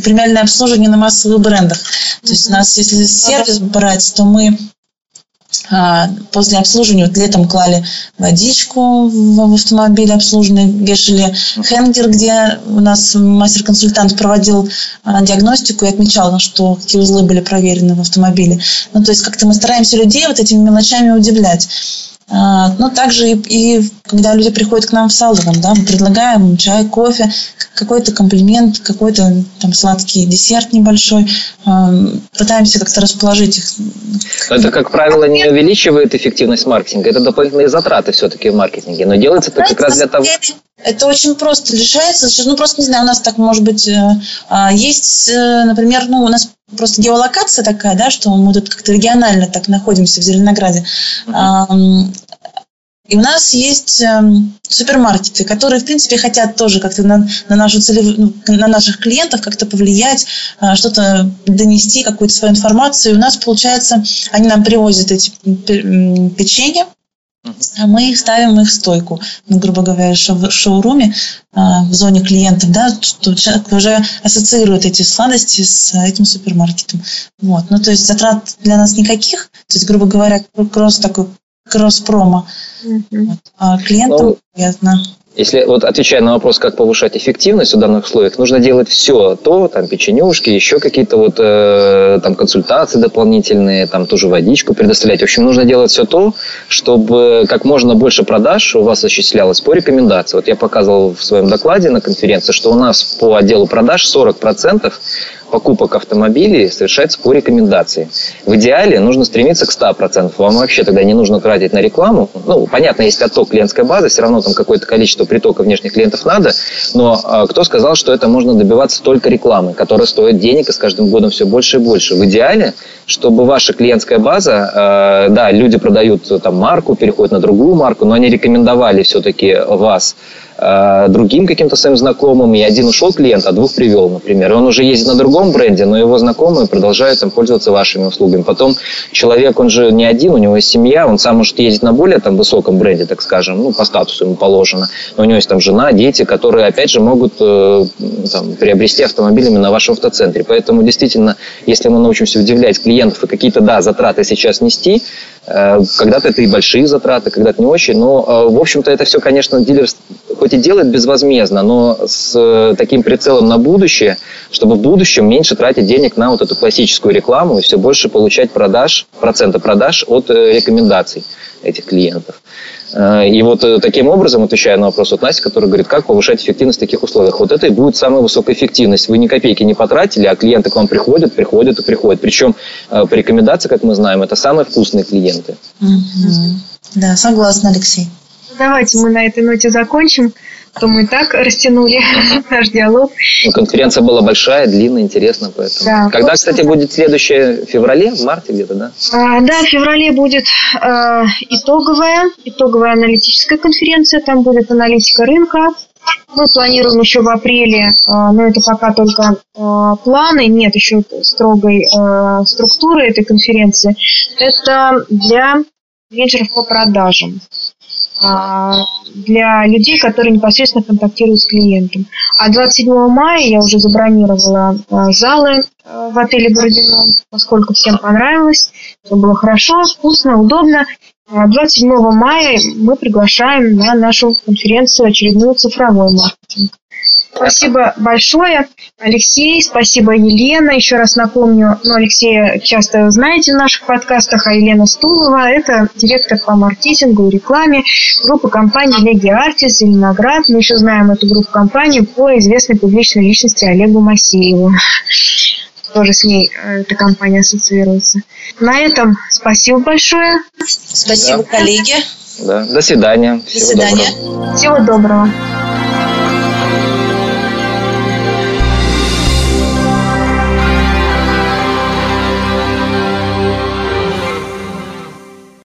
премиальное обслуживание на массовых брендах. То есть у нас, если сервис брать, то мы после обслуживания, вот летом клали водичку в автомобиль обслуженный, вешали хенгер, где у нас мастер-консультант проводил диагностику и отмечал, что какие узлы были проверены в автомобиле. Ну, то есть как-то мы стараемся людей вот этими мелочами удивлять. Но также и, и когда люди приходят к нам в салон, да, мы предлагаем чай, кофе, какой-то комплимент, какой-то там сладкий десерт небольшой, пытаемся как-то расположить их. Это, как правило, не увеличивает эффективность маркетинга, это дополнительные затраты все-таки в маркетинге, но делается это как раз для того... Это очень просто решается. Сейчас, ну, просто, не знаю, у нас так, может быть, есть, например, ну, у нас просто геолокация такая, да, что мы тут как-то регионально так находимся в Зеленограде. Mm-hmm. И у нас есть супермаркеты, которые, в принципе, хотят тоже как-то на, на, нашу целев... на наших клиентов как-то повлиять, что-то донести, какую-то свою информацию. И у нас, получается, они нам привозят эти печенья, а мы их ставим их в стойку, ну, грубо говоря, в шоу- шоуруме, а, в зоне клиентов, да, что человек уже ассоциирует эти сладости с этим супермаркетом. Вот. Ну, то есть затрат для нас никаких, то есть, грубо говоря, кросс такой, кросс-промо. Mm-hmm. Вот. А клиентам ну, приятно. Если, вот, отвечая на вопрос, как повышать эффективность в данных условиях, нужно делать все то, там, печенюшки, еще какие-то вот, э, там, консультации дополнительные, там, ту же водичку предоставлять. В общем, нужно делать все то, чтобы как можно больше продаж у вас осуществлялось по рекомендации. Вот я показывал в своем докладе на конференции, что у нас по отделу продаж сорок процентов покупок автомобилей совершается по рекомендации. В идеале нужно стремиться к ста процентам. Вам вообще тогда не нужно тратить на рекламу. Ну, понятно, есть отток клиентской базы, все равно там какое-то количество притока внешних клиентов надо, но а, кто сказал, что это можно добиваться только рекламы, которая стоит денег и с каждым годом все больше и больше. В идеале, чтобы ваша клиентская база, э, да, люди продают там марку, переходят на другую марку, но они рекомендовали все-таки вас другим каким-то своим знакомым, и один ушел клиент, а двух привел, например. И он уже ездит на другом бренде, но его знакомые продолжают там пользоваться вашими услугами. Потом человек, он же не один, у него есть семья, он сам может ездить на более там высоком бренде, так скажем, ну, по статусу ему положено. Но у него есть там жена, дети, которые, опять же, могут э, там, приобрести автомобиль именно в вашем автоцентре. Поэтому, действительно, если мы научимся удивлять клиентов и какие-то, да, затраты сейчас нести, э, когда-то это и большие затраты, когда-то не очень, но, э, в общем-то, это все, конечно, дилер хоть и делает безвозмездно, но с таким прицелом на будущее, чтобы в будущем меньше тратить денег на вот эту классическую рекламу и все больше получать продаж, процента продаж от рекомендаций этих клиентов. И вот таким образом, отвечая на вопрос от Насти, которая говорит, как повышать эффективность в таких условиях, вот это и будет самая высокая эффективность. Вы ни копейки не потратили, а клиенты к вам приходят, приходят и приходят. Причем по рекомендации, как мы знаем, это самые вкусные клиенты. Угу. Да, согласна, Алексей. Давайте мы на этой ноте закончим, а то мы и так растянули наш диалог. Ну, конференция была большая, длинная, интересная, поэтому. Да, когда, просто... кстати, будет следующее? В феврале, в марте где-то, да? А, да, в феврале будет э, итоговая, итоговая аналитическая конференция, там будет аналитика рынка. Мы планируем еще в апреле, э, но это пока только э, планы, нет еще строгой э, структуры этой конференции. Это для менеджеров по продажам, для людей, которые непосредственно контактируют с клиентом. А двадцать седьмого мая я уже забронировала залы в отеле «Бородино», поскольку всем понравилось, все было хорошо, вкусно, удобно. двадцать седьмого мая мы приглашаем на нашу конференцию очередную цифровой маркетинг. Спасибо большое, Алексей, спасибо, Елена. Еще раз напомню, ну, Алексея часто знаете в наших подкастах, а Елена Стулова – это директор по маркетингу и рекламе группы компаний LegeArtis, Зеленоград. Мы еще знаем эту группу компаний по известной публичной личности Олегу Масееву. Тоже с ней эта компания ассоциируется. На этом спасибо большое. Спасибо, да. Коллеги. Да. До свидания. Всего До свидания. Доброго. Всего доброго.